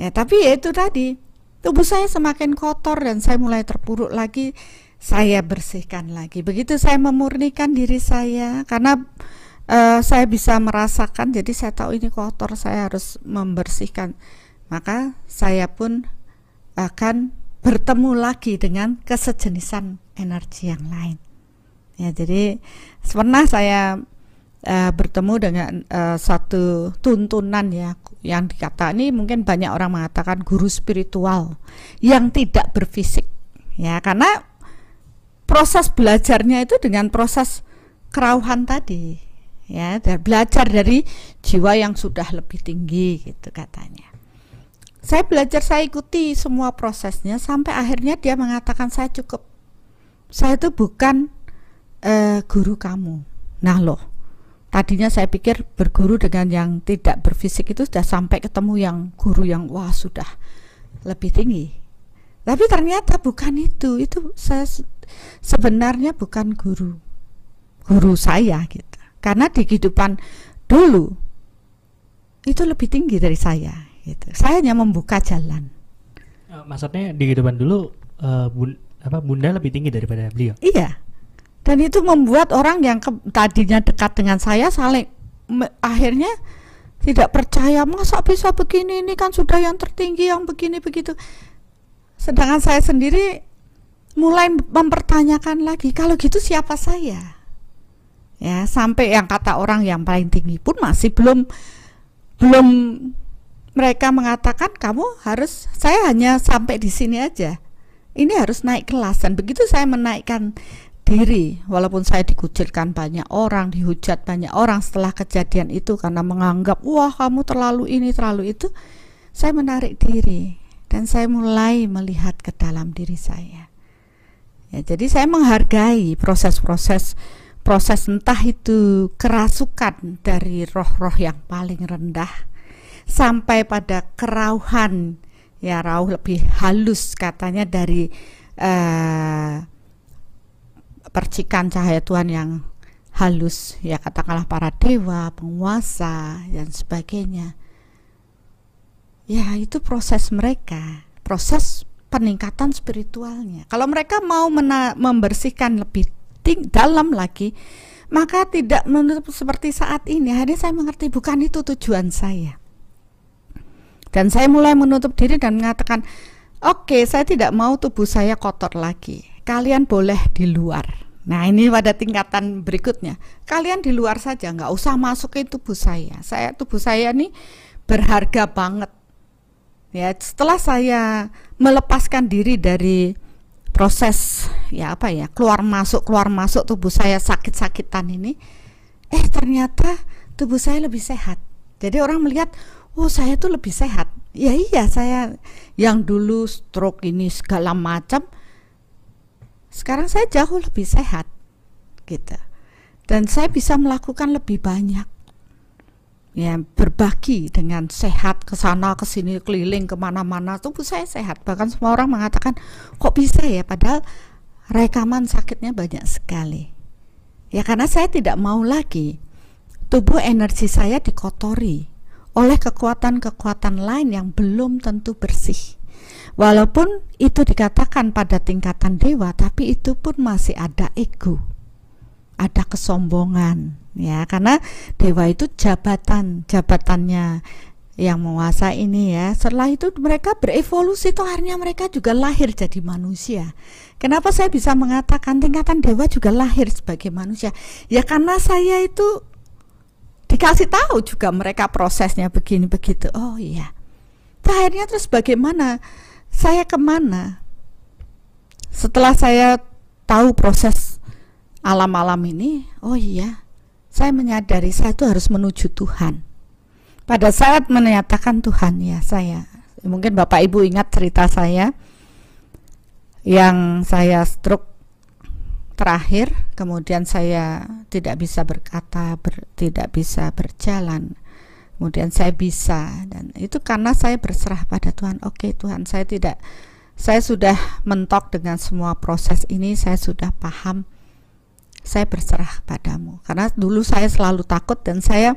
Ya, tapi ya itu tadi, tubuh saya semakin kotor dan saya mulai terpuruk lagi, saya bersihkan lagi. Begitu saya memurnikan diri saya, karena saya bisa merasakan, jadi saya tahu ini kotor, saya harus membersihkan. Maka saya pun akan bertemu lagi dengan kesejenisan energi yang lain. Ya, jadi pernah saya bertemu dengan satu tuntunan ya, yang dikata ini mungkin banyak orang mengatakan guru spiritual yang tidak berfisik. Ya, karena proses belajarnya itu dengan proses kerauhan tadi. ya, belajar dari jiwa yang sudah lebih tinggi gitu katanya. Saya belajar, saya ikuti semua prosesnya sampai akhirnya dia mengatakan saya cukup. Saya itu bukan guru kamu. Nah loh, tadinya saya pikir berguru dengan yang tidak berfisik itu sudah sampai ketemu yang guru yang wah sudah lebih tinggi. Tapi ternyata bukan itu. Itu saya sebenarnya bukan guru. Guru saya gitu. Karena di kehidupan dulu itu lebih tinggi dari saya gitu. Saya hanya membuka jalan. Maksudnya di kehidupan dulu Bunda lebih tinggi daripada beliau. Iya. Dan itu membuat orang yang tadinya dekat dengan saya saling akhirnya tidak percaya, masa bisa begini, ini kan sudah yang tertinggi yang begini begitu. Sedangkan saya sendiri mulai mempertanyakan lagi, kalau gitu siapa saya? Ya, sampai yang kata orang yang paling tinggi pun masih belum mereka mengatakan kamu harus, saya hanya sampai di sini aja, ini harus naik kelas. Dan begitu saya menaikkan diri, walaupun saya dikucilkan banyak orang, dihujat banyak orang setelah kejadian itu karena menganggap wah kamu terlalu ini terlalu itu, saya menarik diri dan saya mulai melihat ke dalam diri saya ya, jadi saya menghargai proses entah itu kerasukan dari roh-roh yang paling rendah sampai pada kerauhan ya, rauh lebih halus katanya dari percikan cahaya Tuhan yang halus ya, katakanlah para dewa, penguasa dan sebagainya ya. Itu proses mereka, proses peningkatan spiritualnya. Kalau mereka mau membersihkan lebih dalam lagi, maka tidak menutup seperti saat ini. Hari saya mengerti bukan itu tujuan saya, dan saya mulai menutup diri dan mengatakan oke, saya tidak mau tubuh saya kotor lagi, kalian boleh di luar. Nah ini pada tingkatan berikutnya, kalian di luar saja, nggak usah masukin tubuh saya. Tubuh saya ini berharga banget ya. Setelah saya melepaskan diri dari proses ya apa ya, keluar masuk tubuh saya sakit-sakitan ini, ternyata tubuh saya lebih sehat. Jadi orang melihat, oh saya tuh lebih sehat. Ya iya, saya yang dulu stroke ini segala macam, sekarang saya jauh lebih sehat gitu. Dan saya bisa melakukan lebih banyak ya, berbagi dengan sehat, kesana kesini keliling kemana-mana, tubuh saya sehat. Bahkan semua orang mengatakan kok bisa ya, padahal rekaman sakitnya banyak sekali ya, karena saya tidak mau lagi tubuh energi saya dikotori oleh kekuatan-kekuatan lain yang belum tentu bersih. Walaupun itu dikatakan pada tingkatan dewa, tapi itu pun masih ada ego, ada kesombongan ya, karena dewa itu jabatannya yang menguasai ini ya. Setelah itu mereka berevolusi, toh akhirnya mereka juga lahir jadi manusia. Kenapa saya bisa mengatakan tingkatan dewa juga lahir sebagai manusia? Ya karena saya itu dikasih tahu juga mereka prosesnya begini begitu. Oh iya. Akhirnya terus bagaimana? Saya kemana? Setelah saya tahu proses alam-alam ini, oh iya, saya menyadari saya itu harus menuju Tuhan. Pada saat menyatakan Tuhan ya, saya mungkin Bapak Ibu ingat cerita saya yang saya stroke terakhir, kemudian saya tidak bisa berkata, tidak bisa berjalan, kemudian saya bisa. Dan itu karena saya berserah pada Tuhan. Oke Tuhan, saya sudah mentok dengan semua proses ini, saya sudah paham, saya berserah padamu. Karena dulu saya selalu takut, dan saya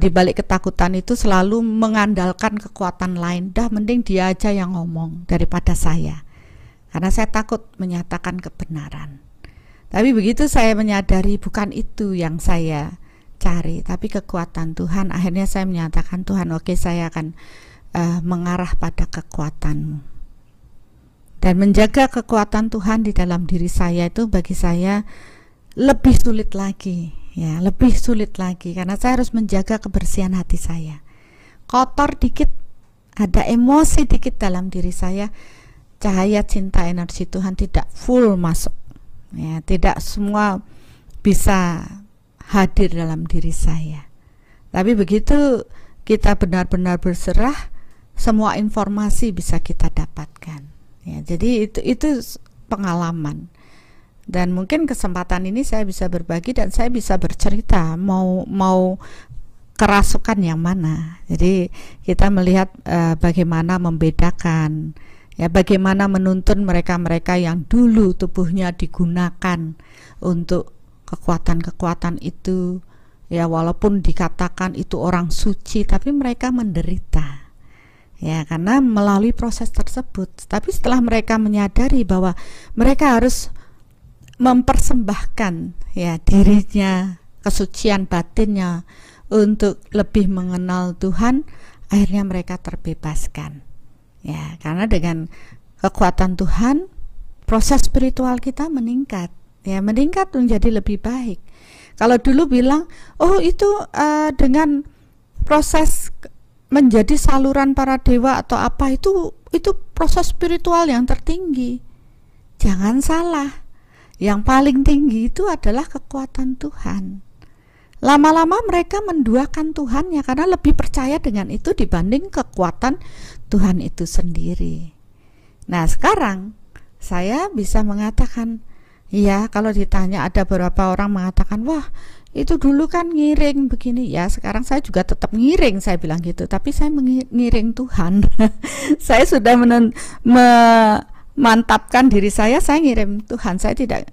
di balik ketakutan itu selalu mengandalkan kekuatan lain. Dah mending dia aja yang ngomong daripada saya, karena saya takut menyatakan kebenaran. Tapi begitu saya menyadari bukan itu yang saya cari, tapi kekuatan Tuhan, akhirnya saya menyatakan Tuhan oke, saya akan mengarah pada kekuatanmu. Dan menjaga kekuatan Tuhan di dalam diri saya itu bagi saya lebih sulit lagi ya, lebih sulit lagi, karena saya harus menjaga kebersihan hati saya. Kotor dikit, ada emosi dikit dalam diri saya, cahaya cinta energi Tuhan tidak full masuk ya, tidak semua bisa hadir dalam diri saya. Tapi begitu kita benar-benar berserah, semua informasi bisa kita dapatkan. Ya, jadi itu pengalaman. Dan mungkin kesempatan ini saya bisa berbagi dan saya bisa bercerita mau kerasukan yang mana. Jadi kita melihat bagaimana membedakan, ya, bagaimana menuntun mereka-mereka yang dulu tubuhnya digunakan untuk kekuatan-kekuatan itu, ya, walaupun dikatakan itu orang suci, tapi mereka menderita. Ya, karena melalui proses tersebut. Tapi setelah mereka menyadari bahwa mereka harus mempersembahkan, ya, dirinya, kesucian batinnya untuk lebih mengenal Tuhan, akhirnya mereka terbebaskan. Ya, karena dengan kekuatan Tuhan, proses spiritual kita meningkat, ya, meningkat menjadi lebih baik. Kalau dulu bilang, oh itu dengan proses menjadi saluran para dewa atau apa, itu proses spiritual yang tertinggi. Jangan salah, yang paling tinggi itu adalah kekuatan Tuhan. Lama-lama mereka menduakan Tuhan, ya, karena lebih percaya dengan itu dibanding kekuatan Tuhan itu sendiri. Nah, sekarang saya bisa mengatakan, ya, kalau ditanya ada beberapa orang mengatakan, wah itu dulu kan ngiring begini, ya sekarang saya juga tetap ngiring, saya bilang gitu, tapi saya mengiring Tuhan. Saya sudah memantapkan diri saya ngirim Tuhan, saya tidak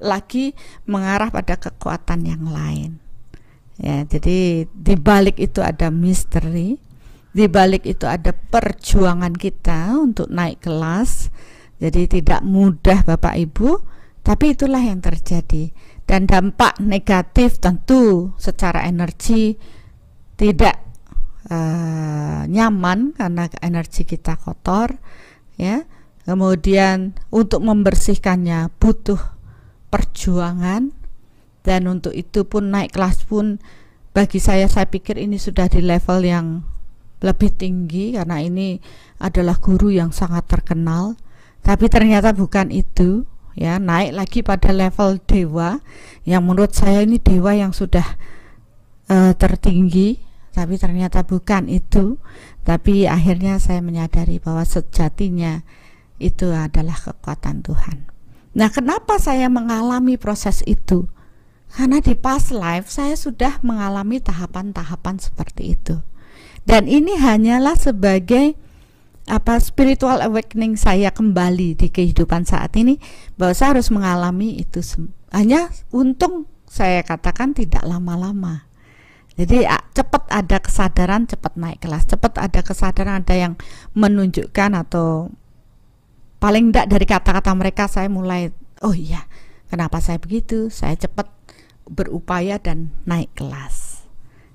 lagi mengarah pada kekuatan yang lain. Ya, jadi di balik itu ada misteri, di balik itu ada perjuangan kita untuk naik kelas. Jadi tidak mudah Bapak Ibu, tapi itulah yang terjadi. Dan dampak negatif tentu secara energi tidak nyaman karena energi kita kotor, ya. Kemudian untuk membersihkannya butuh perjuangan, dan untuk itu pun naik kelas pun bagi saya pikir ini sudah di level yang lebih tinggi karena ini adalah guru yang sangat terkenal, tapi ternyata bukan itu. Ya, naik lagi pada level dewa, yang menurut saya ini dewa yang sudah tertinggi, tapi ternyata bukan itu. Tapi akhirnya saya menyadari bahwa sejatinya itu adalah kekuatan Tuhan. Nah, kenapa saya mengalami proses itu? Karena di past life saya sudah mengalami tahapan-tahapan seperti itu. Dan ini hanyalah sebagai spiritual awakening saya kembali di kehidupan saat ini, bahwa saya harus mengalami itu. Hanya untung saya katakan tidak lama-lama. Jadi cepat ada kesadaran, cepat naik kelas, cepat ada kesadaran, ada yang menunjukkan, atau paling tidak dari kata-kata mereka saya mulai, oh iya kenapa saya begitu, saya cepat berupaya dan naik kelas.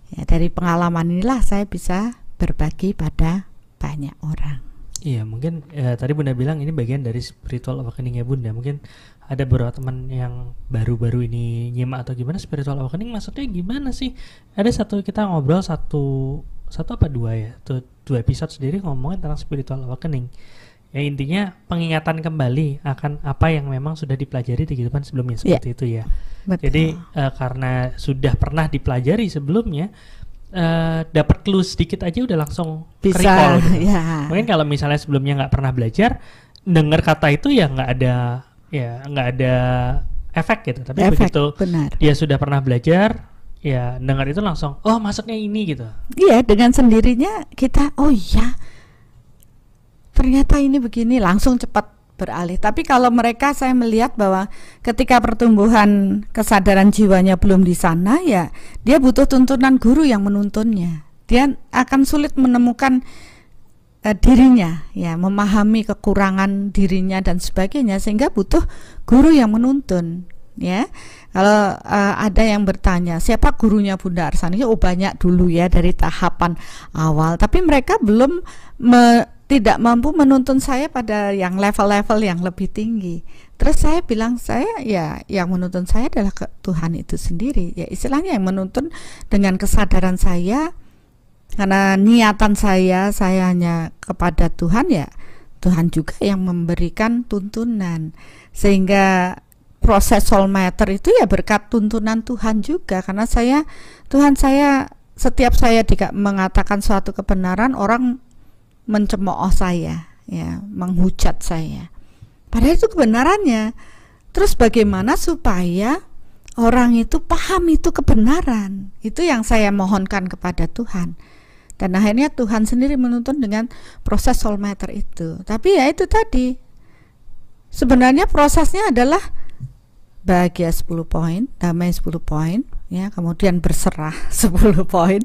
Ya, dari pengalaman inilah saya bisa berbagi pada banyak orang. Iya, mungkin tadi Bunda bilang ini bagian dari spiritual awakening ya Bunda. Mungkin ada beberapa teman yang baru-baru ini nyimak atau gimana, spiritual awakening maksudnya gimana sih? Ada satu, kita ngobrol satu apa dua ya? Dua episode sendiri ngomongin tentang spiritual awakening. Ya, intinya pengingatan kembali akan apa yang memang sudah dipelajari di kehidupan sebelumnya, seperti itu ya. Betul. Jadi karena sudah pernah dipelajari sebelumnya, dapat clue sedikit aja udah langsung recall gitu. Ya. Mungkin kalau misalnya sebelumnya nggak pernah belajar, dengar kata itu ya nggak ada efek gitu. Tapi efek, begitu dia sudah pernah belajar, ya dengar itu langsung, oh maksudnya ini gitu. Iya, dengan sendirinya kita, oh iya ternyata ini begini, langsung cepat beralih. Tapi kalau mereka, saya melihat bahwa ketika pertumbuhan kesadaran jiwanya belum di sana, ya dia butuh tuntunan guru yang menuntunnya. Dia akan sulit menemukan dirinya, ya, memahami kekurangan dirinya dan sebagainya, sehingga butuh guru yang menuntun. Ya, kalau ada yang bertanya siapa gurunya Bunda Arsaningsi, oh banyak dulu ya dari tahapan awal, tapi mereka belum tidak mampu menuntun saya pada yang level-level yang lebih tinggi. Terus saya bilang, yang menuntun saya adalah Tuhan itu sendiri. Ya, istilahnya yang menuntun dengan kesadaran saya, karena niatan saya hanya kepada Tuhan, ya Tuhan juga yang memberikan tuntunan. Sehingga proses soul meter itu ya berkat tuntunan Tuhan juga, karena saya, Tuhan saya, setiap saya mengatakan suatu kebenaran, orang mencemooh saya, ya, menghujat saya, padahal itu kebenarannya. Terus bagaimana supaya orang itu paham itu kebenaran? Itu yang saya mohonkan kepada Tuhan, dan akhirnya Tuhan sendiri menuntun dengan proses soul meter itu. Tapi ya itu tadi, sebenarnya prosesnya adalah bahagia 10 poin, damai 10 poin, ya, kemudian berserah 10 poin,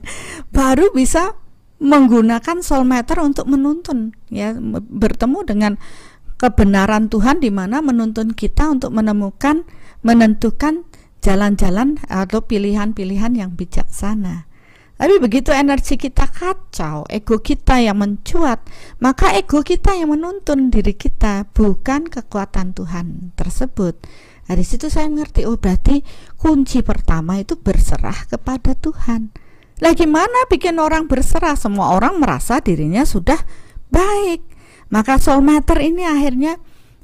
baru bisa menggunakan soul meter untuk menuntun, ya, bertemu dengan kebenaran Tuhan di mana menuntun kita untuk menemukan, menentukan jalan-jalan atau pilihan-pilihan yang bijaksana. Tapi begitu energi kita kacau, ego kita yang mencuat, maka ego kita yang menuntun diri kita, bukan kekuatan Tuhan tersebut. Dari situ saya mengerti, oh berarti kunci pertama itu berserah kepada Tuhan. Lah gimana bikin orang berserah? Semua orang merasa dirinya sudah baik. Maka soul meter ini akhirnya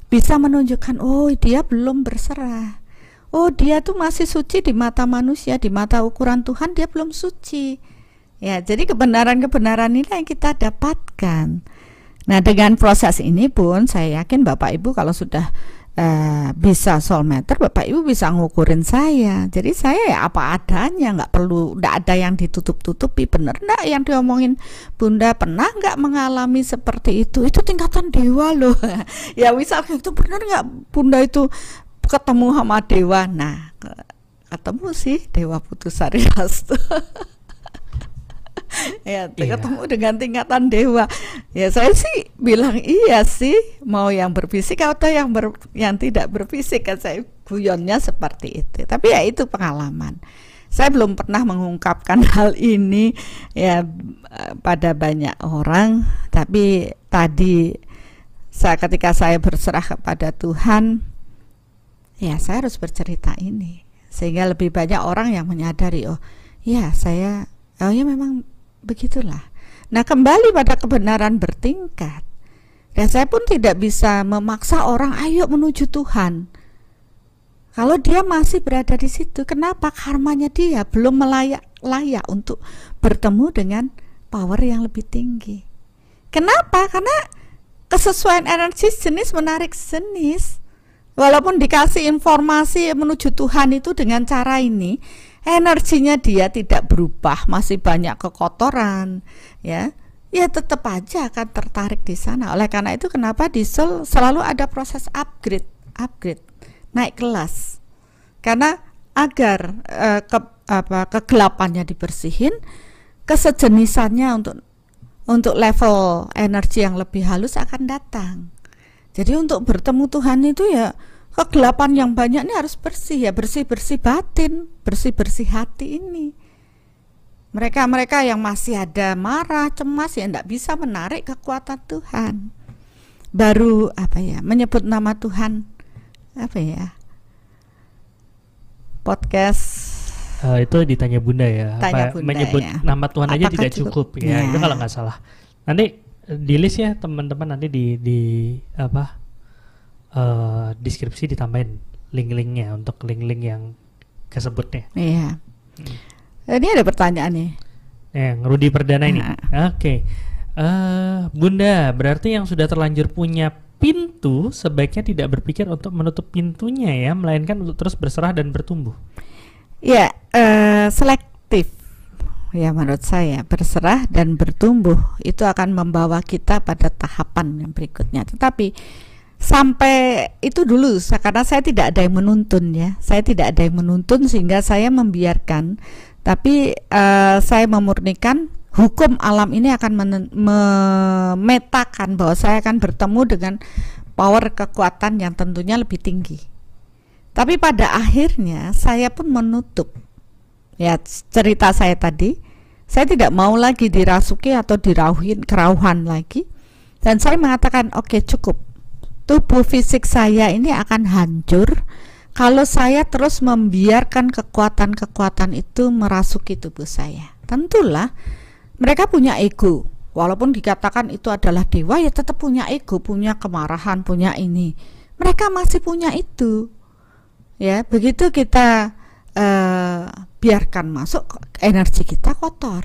bisa menunjukkan, oh dia belum berserah. Oh dia tuh masih suci di mata manusia, di mata ukuran Tuhan dia belum suci. Ya, jadi kebenaran-kebenaran ini yang kita dapatkan. Nah, dengan proses ini pun saya yakin Bapak Ibu kalau sudah bisa soul meter, Bapak Ibu bisa ngukurin saya. Jadi saya ya apa adanya, nggak perlu, nggak ada yang ditutup-tutupi. Bener nggak yang diomongin Bunda? Pernah nggak mengalami seperti itu? Itu tingkatan dewa loh. Ya misalnya itu bener nggak Bunda itu ketemu sama dewa? Nah, ketemu sih dewa Putusarilastu. Ya, iya, ketemu dengan tingkatan dewa. Ya saya sih bilang iya sih, mau yang berfisik atau yang tidak berfisik, kan saya guyonnya seperti itu. Tapi ya itu pengalaman. Saya belum pernah mengungkapkan hal ini ya pada banyak orang, tapi tadi ketika saya berserah kepada Tuhan, ya saya harus bercerita ini sehingga lebih banyak orang yang menyadari, oh ya saya, oh ya memang begitulah. Nah, kembali pada kebenaran bertingkat. Dan saya pun tidak bisa memaksa orang ayo menuju Tuhan. Kalau dia masih berada di situ, kenapa karmanya dia belum layak untuk bertemu dengan power yang lebih tinggi? Kenapa? Karena kesesuaian energi sejenis menarik sejenis. Walaupun dikasih informasi menuju Tuhan itu dengan cara ini, energinya dia tidak berubah, masih banyak kekotoran, ya, ya tetap aja akan tertarik di sana. Oleh karena itu, kenapa di soul selalu ada proses upgrade, naik kelas, karena agar kegelapannya dibersihin, kesejenisannya untuk level energi yang lebih halus akan datang. Jadi untuk bertemu Tuhan itu ya, kegelapan yang banyak ini harus bersih, ya bersih-bersih batin, bersih-bersih hati ini. Mereka-mereka yang masih ada marah, cemas, ya tidak bisa menarik kekuatan Tuhan. Baru apa ya, menyebut nama Tuhan, apa ya, podcast itu ditanya Bunda ya, apa, Bunda, menyebut ya, nama Tuhan apakah aja tidak cukup ya, ya. Itu kalau nggak salah. Nanti di list ya teman-teman, nanti di apa, deskripsi ditambahin link-linknya, untuk link-link yang kesebutnya. Iya. Ini ada pertanyaan nih. Rudi Perdana ini. Oke. Okay. Bunda, berarti yang sudah terlanjur punya pintu sebaiknya tidak berpikir untuk menutup pintunya ya, melainkan untuk terus berserah dan bertumbuh. Ya, selektif. Ya menurut saya berserah dan bertumbuh itu akan membawa kita pada tahapan yang berikutnya. Tetapi sampai itu dulu, karena saya tidak ada yang menuntun ya, saya tidak ada yang menuntun sehingga saya membiarkan, tapi saya memurnikan hukum alam ini akan memetakan bahwa saya akan bertemu dengan power kekuatan yang tentunya lebih tinggi. Tapi pada akhirnya saya pun menutup, ya cerita saya tadi, saya tidak mau lagi dirasuki atau dirauhin, kerauhan lagi, dan saya mengatakan oke, cukup. Tubuh fisik saya ini akan hancur kalau saya terus membiarkan kekuatan-kekuatan itu merasuki tubuh saya. Tentulah mereka punya ego, walaupun dikatakan itu adalah dewa ya tetap punya ego, punya kemarahan, punya ini. Mereka masih punya itu. Ya, begitu kita biarkan masuk, energi kita kotor.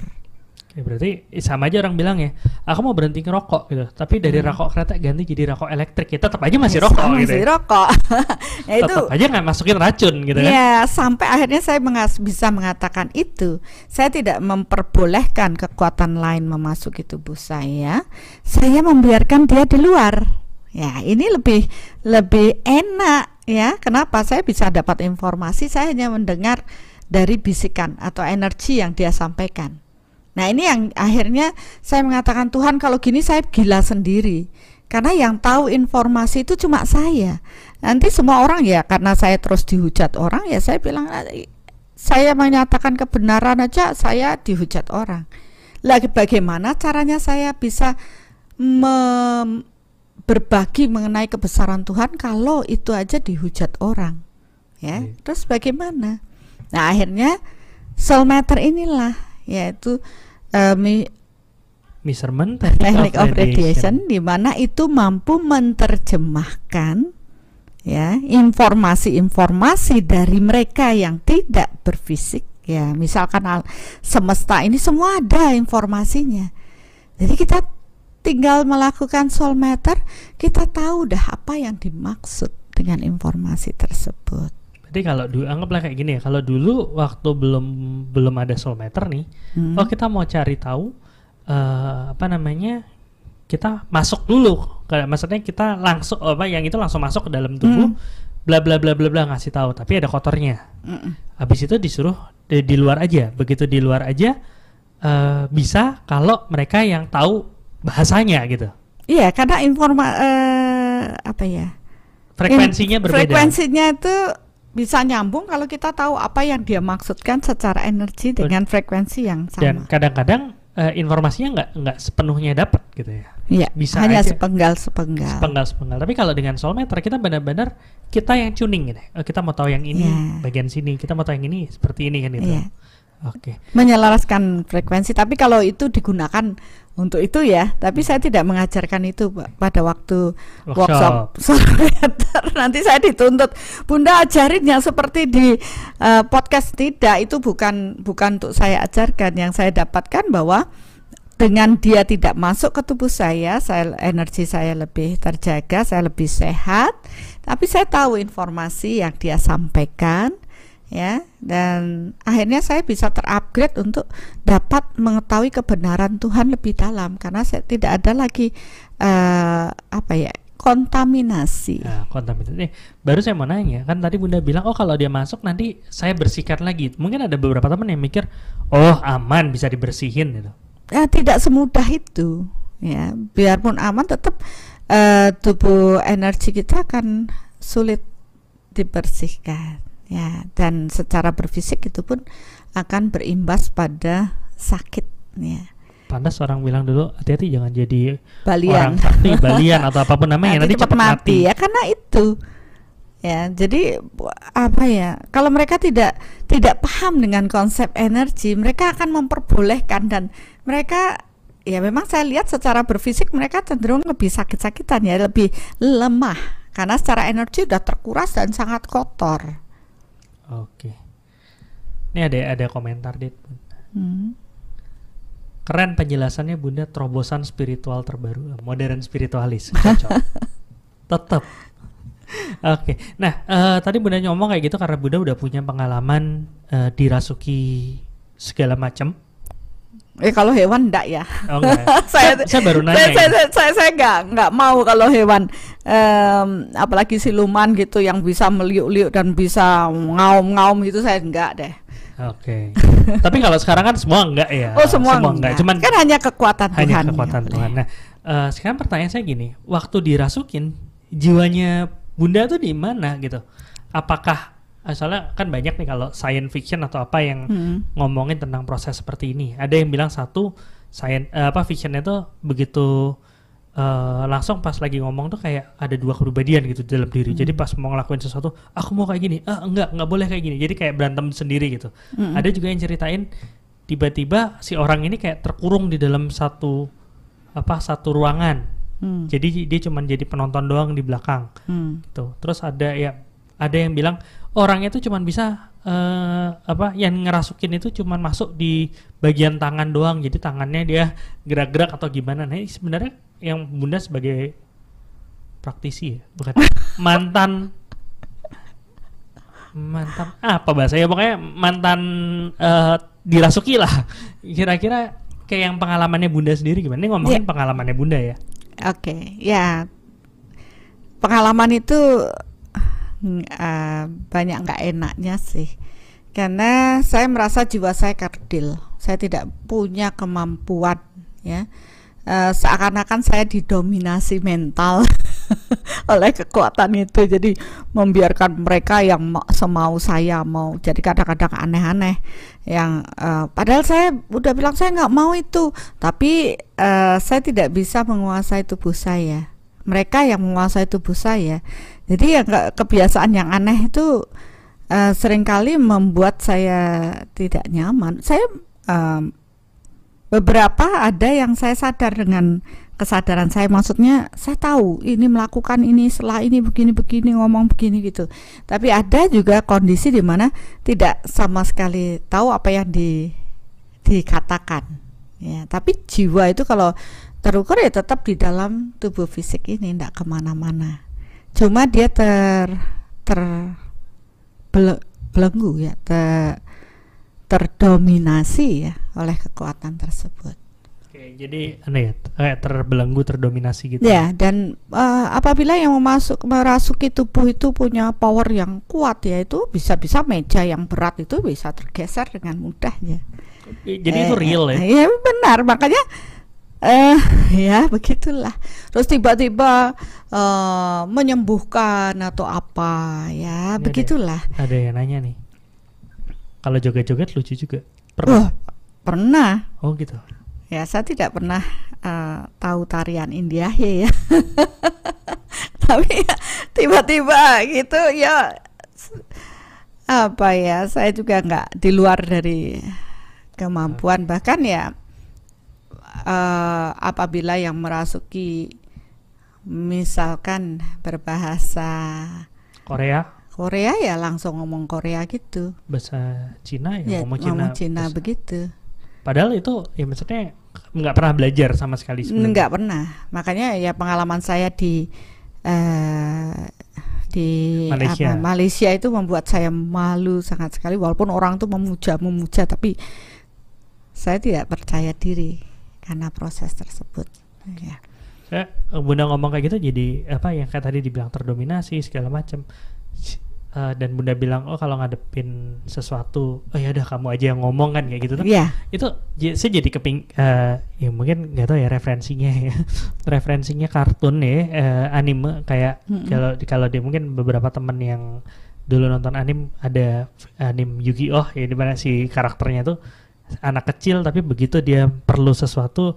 Ya, berarti sama aja orang bilang ya, aku mau berhenti ngerokok gitu, tapi dari rokok kereta ganti jadi rokok elektrik, ya tetap aja masih rokok gitu. Masih rokok. Ya, itu tetap aja nggak masukin racun gitu ya, kan. Ya, sampai akhirnya saya bisa mengatakan itu. Saya tidak memperbolehkan kekuatan lain memasuki tubuh saya. Saya membiarkan dia di luar. Ya, ini lebih enak ya. Kenapa? Saya bisa dapat informasi, saya hanya mendengar dari bisikan atau energi yang dia sampaikan. Nah, ini yang akhirnya saya mengatakan, Tuhan kalau gini saya gila sendiri, karena yang tahu informasi itu cuma saya. Nanti semua orang ya, karena saya terus dihujat orang, ya saya bilang, saya menyatakan kebenaran aja saya dihujat orang. Lagi bagaimana caranya saya bisa berbagi mengenai kebesaran Tuhan kalau itu aja dihujat orang, ya? Terus bagaimana? Nah, akhirnya soul meter inilah, yaitu measurement technique of radiation, di mana itu mampu menerjemahkan ya informasi-informasi dari mereka yang tidak berfisik, ya misalkan semesta ini semua ada informasinya, jadi kita tinggal melakukan soul meter, kita tahu dah apa yang dimaksud dengan informasi tersebut. Jadi kalau anggaplah kayak gini ya, kalau dulu waktu belum ada soul meter nih, kalau kita mau cari tahu kita masuk dulu, maksudnya kita langsung langsung masuk ke dalam tubuh, bla bla bla bla bla, ngasih tahu, tapi ada kotornya. Habis itu disuruh di luar aja, begitu di luar aja bisa kalau mereka yang tahu bahasanya gitu. Iya, karena frekuensinya berbeda. Frekuensinya itu bisa nyambung kalau kita tahu apa yang dia maksudkan secara energi dengan frekuensi yang sama. Dan kadang-kadang informasinya nggak sepenuhnya dapat gitu ya. Iya, bisa hanya sepenggal-sepenggal. Sepenggal-sepenggal. Tapi kalau dengan soul meter kita benar-benar kita yang tuning gitu. Kita mau tahu yang ini bagian sini, kita mau tahu yang ini seperti ini kan gitu. Yeah. Oke. Menyelaraskan frekuensi, tapi kalau itu digunakan untuk itu ya, tapi saya tidak mengajarkan itu pada waktu workshop soul meter. Nanti saya dituntut, Bunda ajarin yang seperti di podcast. Tidak, itu bukan untuk saya ajarkan. Yang saya dapatkan bahwa dengan dia tidak masuk ke tubuh saya energi saya lebih terjaga, saya lebih sehat, tapi saya tahu informasi yang dia sampaikan. Ya, dan akhirnya saya bisa terupgrade untuk dapat mengetahui kebenaran Tuhan lebih dalam, karena saya tidak ada lagi kontaminasi. Nah, kontaminasi. Baru saya mau nanya, kan tadi Bunda bilang, oh kalau dia masuk nanti saya bersihkan lagi. Mungkin ada beberapa teman yang mikir, oh aman bisa dibersihin gitu. Nah, tidak semudah itu. Ya, biarpun aman, tetap tubuh energi kita akan sulit dibersihkan. Ya, dan secara berfisik itu pun akan berimbas pada sakit. Ya. Pantas orang bilang dulu, hati-hati jangan jadi balian, orang sakti, balian atau apapun namanya, nanti cepat mati. Ya, karena itu. Ya, jadi kalau mereka tidak paham dengan konsep energi, mereka akan memperbolehkan, dan mereka ya memang saya lihat secara berfisik mereka cenderung lebih sakit-sakitan ya, lebih lemah karena secara energi sudah terkuras dan sangat kotor. Oke, ini ada komentar Dit. Keren penjelasannya Bunda, terobosan spiritual terbaru, modern spiritualis. Cocok. Tetap. Oke, nah tadi Bunda ngomong kayak gitu karena Bunda udah punya pengalaman dirasuki segala macam. Kalau hewan enggak ya. Oh, enggak. saya baru nanya. Saya enggak mau kalau hewan, apalagi siluman gitu yang bisa meliuk-liuk dan bisa ngaum-ngaum itu, saya enggak deh. Oke. Tapi kalau sekarang kan semua enggak ya. Oh, semua enggak. Cuman kan hanya kekuatan Tuhan. Hanya kekuatan Tuhan. Nah, sekarang pertanyaan saya gini, waktu dirasukin jiwanya Bunda tuh di mana gitu? Apakah soalnya kan banyak nih kalau science fiction atau apa yang ngomongin tentang proses seperti ini. Ada yang bilang fictionnya tuh begitu langsung pas lagi ngomong tuh kayak ada dua kepribadian gitu dalam diri. Jadi pas mau ngelakuin sesuatu, aku mau kayak gini, enggak boleh kayak gini. Jadi kayak berantem sendiri gitu. Ada juga yang ceritain tiba-tiba si orang ini kayak terkurung di dalam satu ruangan. Jadi dia cuma jadi penonton doang di belakang. Gitu. Terus ada ya ada yang bilang orangnya tuh cuman bisa yang ngerasukin itu cuman masuk di bagian tangan doang, jadi tangannya dia gerak-gerak atau gimana. Nah ini sebenarnya yang Bunda sebagai praktisi ya, bukan mantan apa bahasanya, pokoknya mantan dirasuki lah, kira-kira kayak yang pengalamannya Bunda sendiri gimana? Ini ngomongin pengalamannya Bunda ya. Oke, ya pengalaman itu banyak nggak enaknya sih, karena saya merasa jiwa saya kerdil, saya tidak punya kemampuan ya, seakan-akan saya didominasi mental oleh kekuatan itu, jadi membiarkan mereka yang semau saya mau, jadi kadang-kadang aneh-aneh yang padahal saya udah bilang saya nggak mau itu, tapi saya tidak bisa menguasai tubuh saya, mereka yang menguasai tubuh saya. Jadi ya kebiasaan yang aneh itu seringkali membuat saya tidak nyaman. Saya beberapa ada yang saya sadar dengan kesadaran saya, maksudnya saya tahu ini melakukan ini, setelah ini begini-begini, ngomong begini gitu. Tapi ada juga kondisi di mana tidak sama sekali tahu apa yang dikatakan. Ya, tapi jiwa itu kalau terukur ya tetap di dalam tubuh fisik ini, tidak kemana-mana. Cuma dia terbelenggu ya, terdominasi ya oleh kekuatan tersebut. Oke, jadi aneh ya, terbelenggu, terdominasi gitu. Ya, dan apabila yang merasuki tubuh itu punya power yang kuat ya, itu bisa-bisa meja yang berat itu bisa tergeser dengan mudahnya. Jadi itu real ya? Iya benar, makanya ya begitulah. Terus tiba-tiba menyembuhkan atau apa ya, ini begitulah. Ada yang nanya nih, kalau joget-joget lucu juga. Pernah? Pernah. Oh gitu. Ya saya tidak pernah tahu tarian Indiahe ya. Tapi tiba-tiba gitu ya, apa ya, saya juga nggak di luar dari kemampuan. Bahkan ya apabila yang merasuki misalkan berbahasa Korea ya langsung ngomong Korea gitu, bahasa Cina ya, ngomong Cina begitu, padahal itu ya maksudnya nggak pernah belajar sama sekali sebenarnya. Nggak pernah, makanya ya pengalaman saya di Malaysia. Malaysia itu membuat saya malu sangat sekali, walaupun orang tuh memuja tapi saya tidak percaya diri karena proses tersebut. Ya. Saya Bunda ngomong kayak gitu, jadi apa yang kayak tadi dibilang terdominasi segala macam, dan Bunda bilang oh kalau ngadepin sesuatu oh ya udah kamu aja yang ngomong kan kayak gitu tuh. Yeah. Itu saya jadi ya mungkin nggak tahu ya referensinya ya. Referensinya kartun ya, anime kayak kalau dia mungkin beberapa temen yang dulu nonton anime, ada anime Yu-Gi-Oh ya, di mana si karakternya tuh anak kecil, tapi begitu dia perlu sesuatu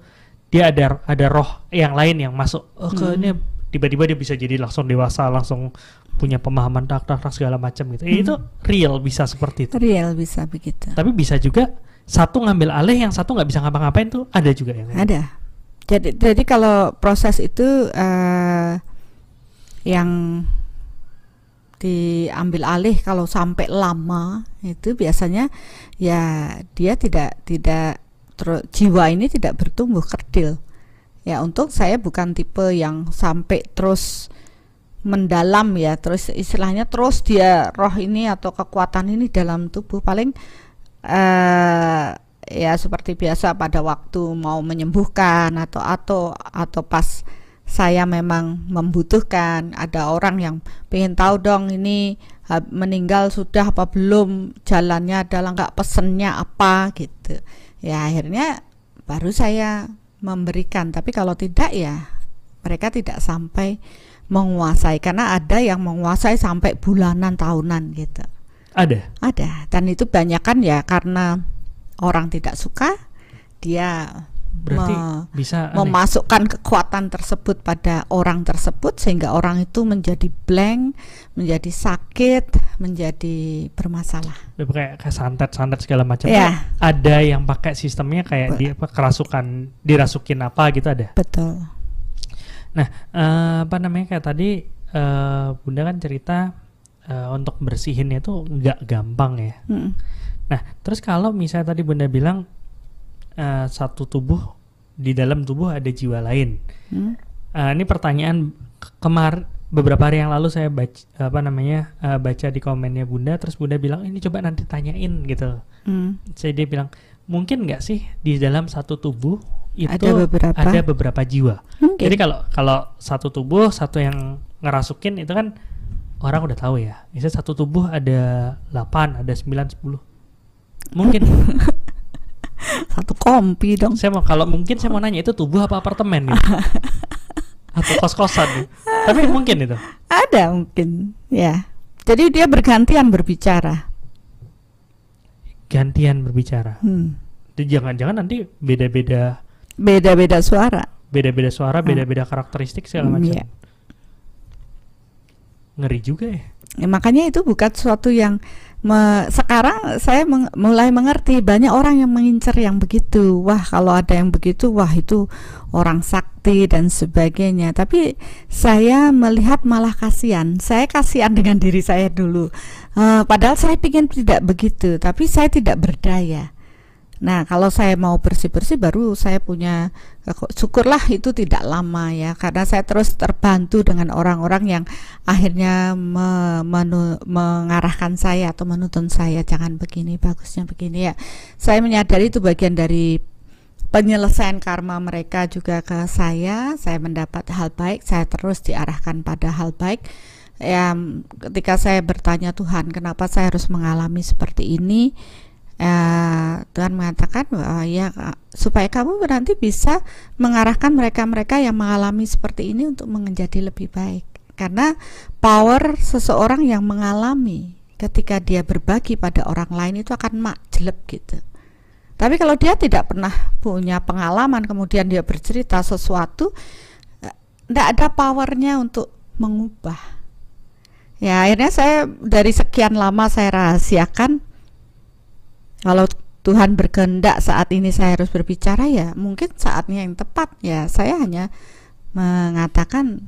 dia ada roh yang lain yang masuk, oh ini tiba-tiba dia bisa jadi langsung dewasa, langsung punya pemahaman tak segala macam gitu. Itu real bisa seperti itu, real bisa begitu. Tapi bisa juga satu ngambil alih, yang satu nggak bisa ngapa-ngapain tuh ada juga yang ada. Jadi kalau proses itu yang diambil alih kalau sampai lama itu biasanya ya dia tidak jiwa ini tidak bertumbuh, kerdil ya. Untuk saya bukan tipe yang sampai terus mendalam ya, terus istilahnya terus dia roh ini atau kekuatan ini dalam tubuh, paling ya seperti biasa pada waktu mau menyembuhkan atau pas saya memang membutuhkan. Ada orang yang pengen tahu dong ini meninggal sudah apa belum, jalannya adalah nggak, pesennya apa gitu ya, akhirnya baru saya memberikan. Tapi kalau tidak ya mereka tidak sampai menguasai, karena ada yang menguasai sampai bulanan, tahunan gitu. Ada dan itu banyakan ya karena orang tidak suka dia berarti bisa memasukkan kekuatan tersebut pada orang tersebut, sehingga orang itu menjadi blank, menjadi sakit, menjadi bermasalah. Kayak santet-santet segala macam. Yeah. Ada yang pakai sistemnya kayak kerasukan, dirasukin apa gitu ada. Betul. Nah, apa namanya, kayak tadi Bunda kan cerita untuk bersihinnya itu nggak gampang ya. Nah, terus kalau misalnya tadi Bunda bilang satu tubuh, di dalam tubuh ada jiwa lain. Ini pertanyaan kemarin, beberapa hari yang lalu saya baca, baca di komennya Bunda, terus Bunda bilang ini coba nanti tanyain gitu. Saya dia bilang mungkin nggak sih di dalam satu tubuh itu ada beberapa jiwa. Jadi kalau satu tubuh satu yang ngerasukin itu kan orang udah tahu ya. Misalnya satu tubuh ada 8, ada 9, 10. Mungkin satu kompi dong. Saya mau kalau mungkin saya mau nanya itu tubuh apa apartemen gitu. Atau kos-kosan, tapi mungkin itu ada mungkin ya. Jadi dia bergantian berbicara. Gantian berbicara. Jangan-jangan nanti beda-beda suara. Beda-beda suara, beda-beda karakteristik segala macam. Iya. Ngeri juga ya. Ya. Makanya itu bukan suatu yang sekarang saya mulai mengerti banyak orang yang mengincar yang begitu. Wah, kalau ada yang begitu, wah itu orang sakti dan sebagainya. Tapi saya melihat malah kasihan. Saya kasihan dengan diri saya dulu. Padahal saya ingin tidak begitu, tapi saya tidak berdaya. Nah, kalau saya mau bersih-bersih baru saya punya, syukurlah itu tidak lama ya, karena saya terus terbantu dengan orang-orang yang akhirnya mengarahkan saya atau menuntun saya, jangan begini, bagusnya begini ya. Saya menyadari itu bagian dari penyelesaian karma mereka juga ke saya mendapat hal baik, saya terus diarahkan pada hal baik. Ya, ketika saya bertanya Tuhan, kenapa saya harus mengalami seperti ini? Tuhan mengatakan ya supaya kamu nanti bisa mengarahkan mereka-mereka yang mengalami seperti ini untuk menjadi lebih baik, karena power seseorang yang mengalami ketika dia berbagi pada orang lain itu akan jelek gitu. Tapi kalau dia tidak pernah punya pengalaman kemudian dia bercerita sesuatu, tidak ada powernya untuk mengubah ya. Akhirnya saya dari sekian lama saya rahasiakan. Kalau Tuhan berkehendak saat ini saya harus berbicara ya, mungkin saatnya yang tepat ya. Saya hanya mengatakan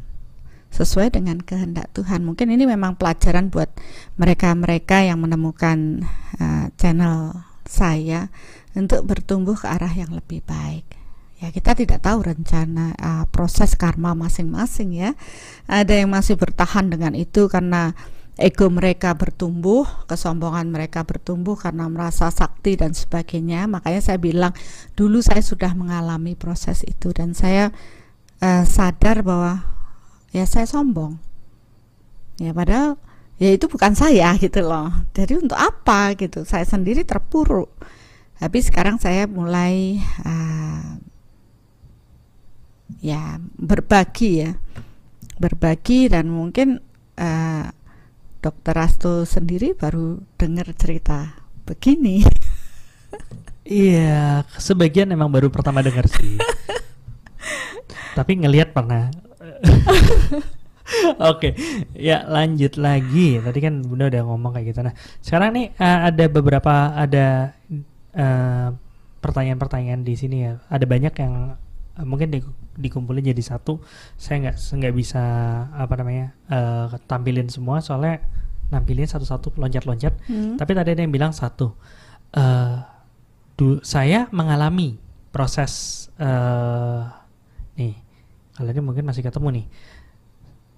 sesuai dengan kehendak Tuhan. Mungkin ini memang pelajaran buat mereka-mereka yang menemukan channel saya untuk bertumbuh ke arah yang lebih baik. Ya, kita tidak tahu rencana proses karma masing-masing ya. Ada yang masih bertahan dengan itu karena ego mereka bertumbuh, kesombongan mereka bertumbuh karena merasa sakti dan sebagainya. Makanya saya bilang dulu saya sudah mengalami proses itu dan saya sadar bahwa ya saya sombong. Ya padahal ya itu bukan saya gitu loh. Jadi untuk apa gitu? Saya sendiri terpuruk. Tapi sekarang saya mulai ya berbagi ya. Berbagi dan mungkin Dr. Hasto sendiri baru dengar cerita begini. Iya, sebagian emang baru pertama dengar sih. Tapi ngelihat pernah. Oke, ya lanjut lagi. Tadi kan Bunda udah ngomong kayak gitu. Nah, sekarang nih ada beberapa pertanyaan-pertanyaan di sini ya. Ada banyak yang mungkin dikumpulin jadi satu. Saya nggak bisa tampilin semua soalnya nampilin satu-satu loncat-loncat. Tapi tadi ada yang bilang satu, saya mengalami proses nih kalian mungkin masih ketemu nih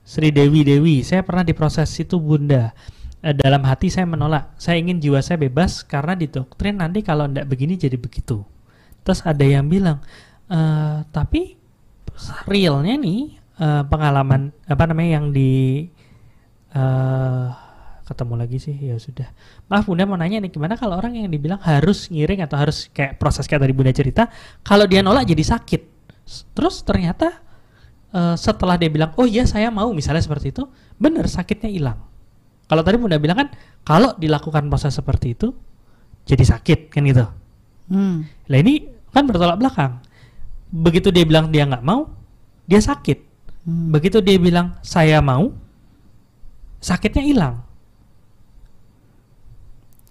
Sri Dewi, saya pernah diproses itu Bunda. Dalam hati saya menolak, saya ingin jiwa saya bebas karena didoktrin nanti kalau ndak begini jadi begitu. Terus ada yang bilang tapi realnya nih pengalaman yang di ketemu lagi sih ya sudah. Maaf Bunda mau nanya nih, gimana kalau orang yang dibilang harus ngiring atau harus kayak proses kayak tadi Bunda cerita, kalau dia nolak jadi sakit. Terus ternyata setelah dia bilang oh iya saya mau misalnya seperti itu, bener sakitnya hilang. Kalau tadi Bunda bilang kan kalau dilakukan proses seperti itu jadi sakit kan gitu. Nah ini kan bertolak belakang. Begitu dia bilang dia nggak mau, dia sakit. Begitu dia bilang saya mau, sakitnya hilang.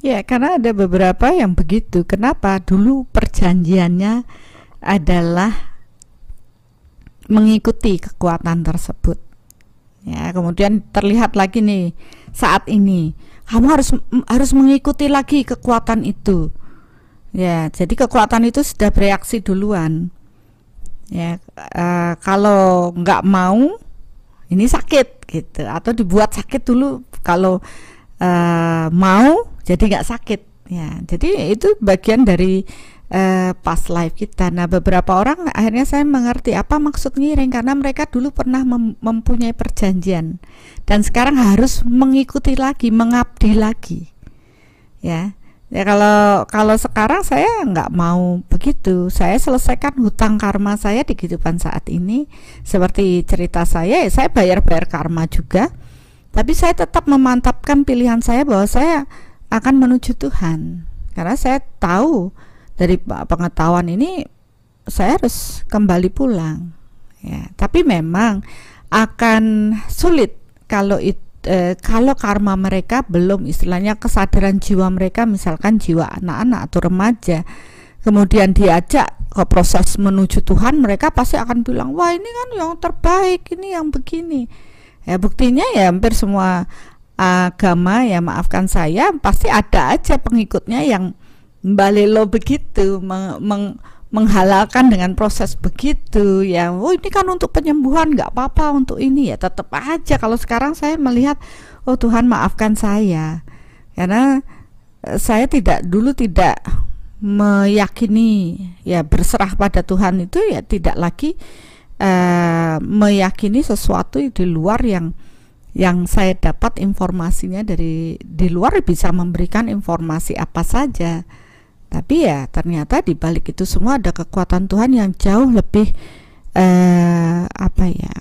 Ya karena ada beberapa yang begitu. Kenapa? Dulu perjanjiannya adalah mengikuti kekuatan tersebut. ya, kemudian terlihat lagi nih saat ini kamu harus mengikuti lagi kekuatan itu ya. Jadi kekuatan itu sudah bereaksi duluan ya, kalau nggak mau ini sakit gitu, atau dibuat sakit dulu, kalau mau jadi nggak sakit ya. Jadi itu bagian dari past life kita. Nah, beberapa orang akhirnya saya mengerti apa maksud ngiring, karena mereka dulu pernah mempunyai perjanjian dan sekarang harus mengikuti lagi, mengabdi lagi ya. Ya kalau sekarang saya nggak mau begitu, saya selesaikan hutang karma saya di kehidupan saat ini. Seperti cerita saya, ya saya bayar karma juga, tapi saya tetap memantapkan pilihan saya bahwa saya akan menuju Tuhan, karena saya tahu dari pengetahuan ini saya harus kembali pulang ya. Tapi memang akan sulit kalau kalau karma mereka belum, istilahnya kesadaran jiwa mereka, misalkan jiwa anak-anak atau remaja, kemudian diajak ke proses menuju Tuhan, mereka pasti akan bilang, wah ini kan yang terbaik, ini yang begini ya. Buktinya ya hampir semua agama ya, maafkan saya, pasti ada aja pengikutnya yang balelo begitu, menghalalkan dengan proses begitu ya. Oh ini kan untuk penyembuhan, nggak apa-apa untuk ini ya. Tetap aja kalau sekarang saya melihat, oh Tuhan maafkan saya, karena saya dulu tidak meyakini ya, berserah pada Tuhan itu ya, tidak lagi meyakini sesuatu di luar yang saya dapat informasinya dari di luar, bisa memberikan informasi apa saja. Tapi ya ternyata di balik itu semua ada kekuatan Tuhan yang jauh lebih apa ya,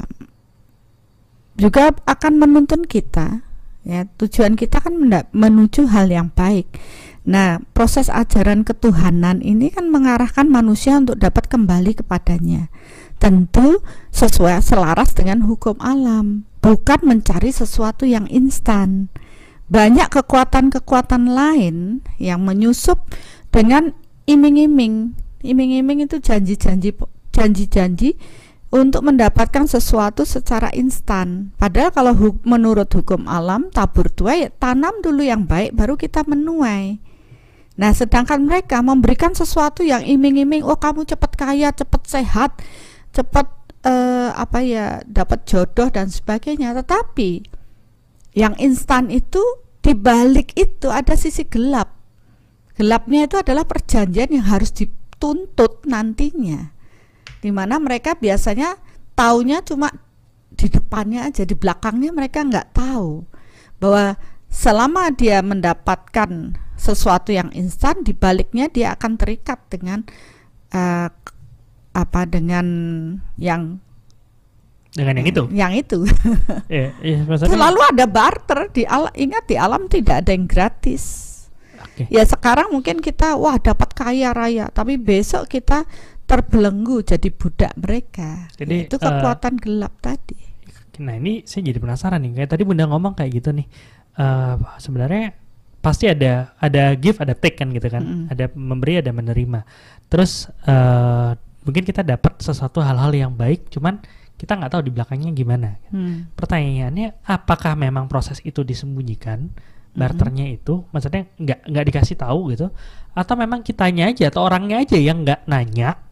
juga akan menuntun kita ya. Tujuan kita kan menuju hal yang baik. Nah, proses ajaran ketuhanan ini kan mengarahkan manusia untuk dapat kembali kepadanya, tentu sesuai selaras dengan hukum alam, bukan mencari sesuatu yang instan. Banyak kekuatan-kekuatan lain yang menyusup dengan iming-iming itu janji-janji untuk mendapatkan sesuatu secara instan. Padahal kalau menurut hukum alam, tabur tuai, tanam dulu yang baik baru kita menuai. Nah, sedangkan mereka memberikan sesuatu yang iming-iming, oh kamu cepat kaya, cepat sehat, cepat apa ya, dapat jodoh dan sebagainya. Tetapi yang instan itu, dibalik itu ada sisi gelap. Gelapnya itu adalah perjanjian yang harus dituntut nantinya, dimana mereka biasanya taunya cuma di depannya aja, di belakangnya mereka nggak tahu bahwa selama dia mendapatkan sesuatu yang instan, dibaliknya dia akan terikat dengan dengan yang itu yeah, maksudnya... Lalu ada barter di alam. Ingat, di alam tidak ada yang gratis. Okay. Ya sekarang mungkin kita wah dapat kaya raya, tapi besok kita terbelenggu jadi budak mereka. Jadi itu kekuatan gelap tadi. Nah ini saya jadi penasaran nih, kayak tadi Bunda ngomong kayak gitu nih, sebenarnya pasti ada give ada take kan gitu kan, ada memberi ada menerima. Terus mungkin kita dapat sesuatu hal-hal yang baik, cuman kita nggak tahu di belakangnya gimana. Pertanyaannya apakah memang proses itu disembunyikan? Barternya itu maksudnya nggak dikasih tahu gitu, atau memang kitanya aja atau orangnya aja yang nggak nanya,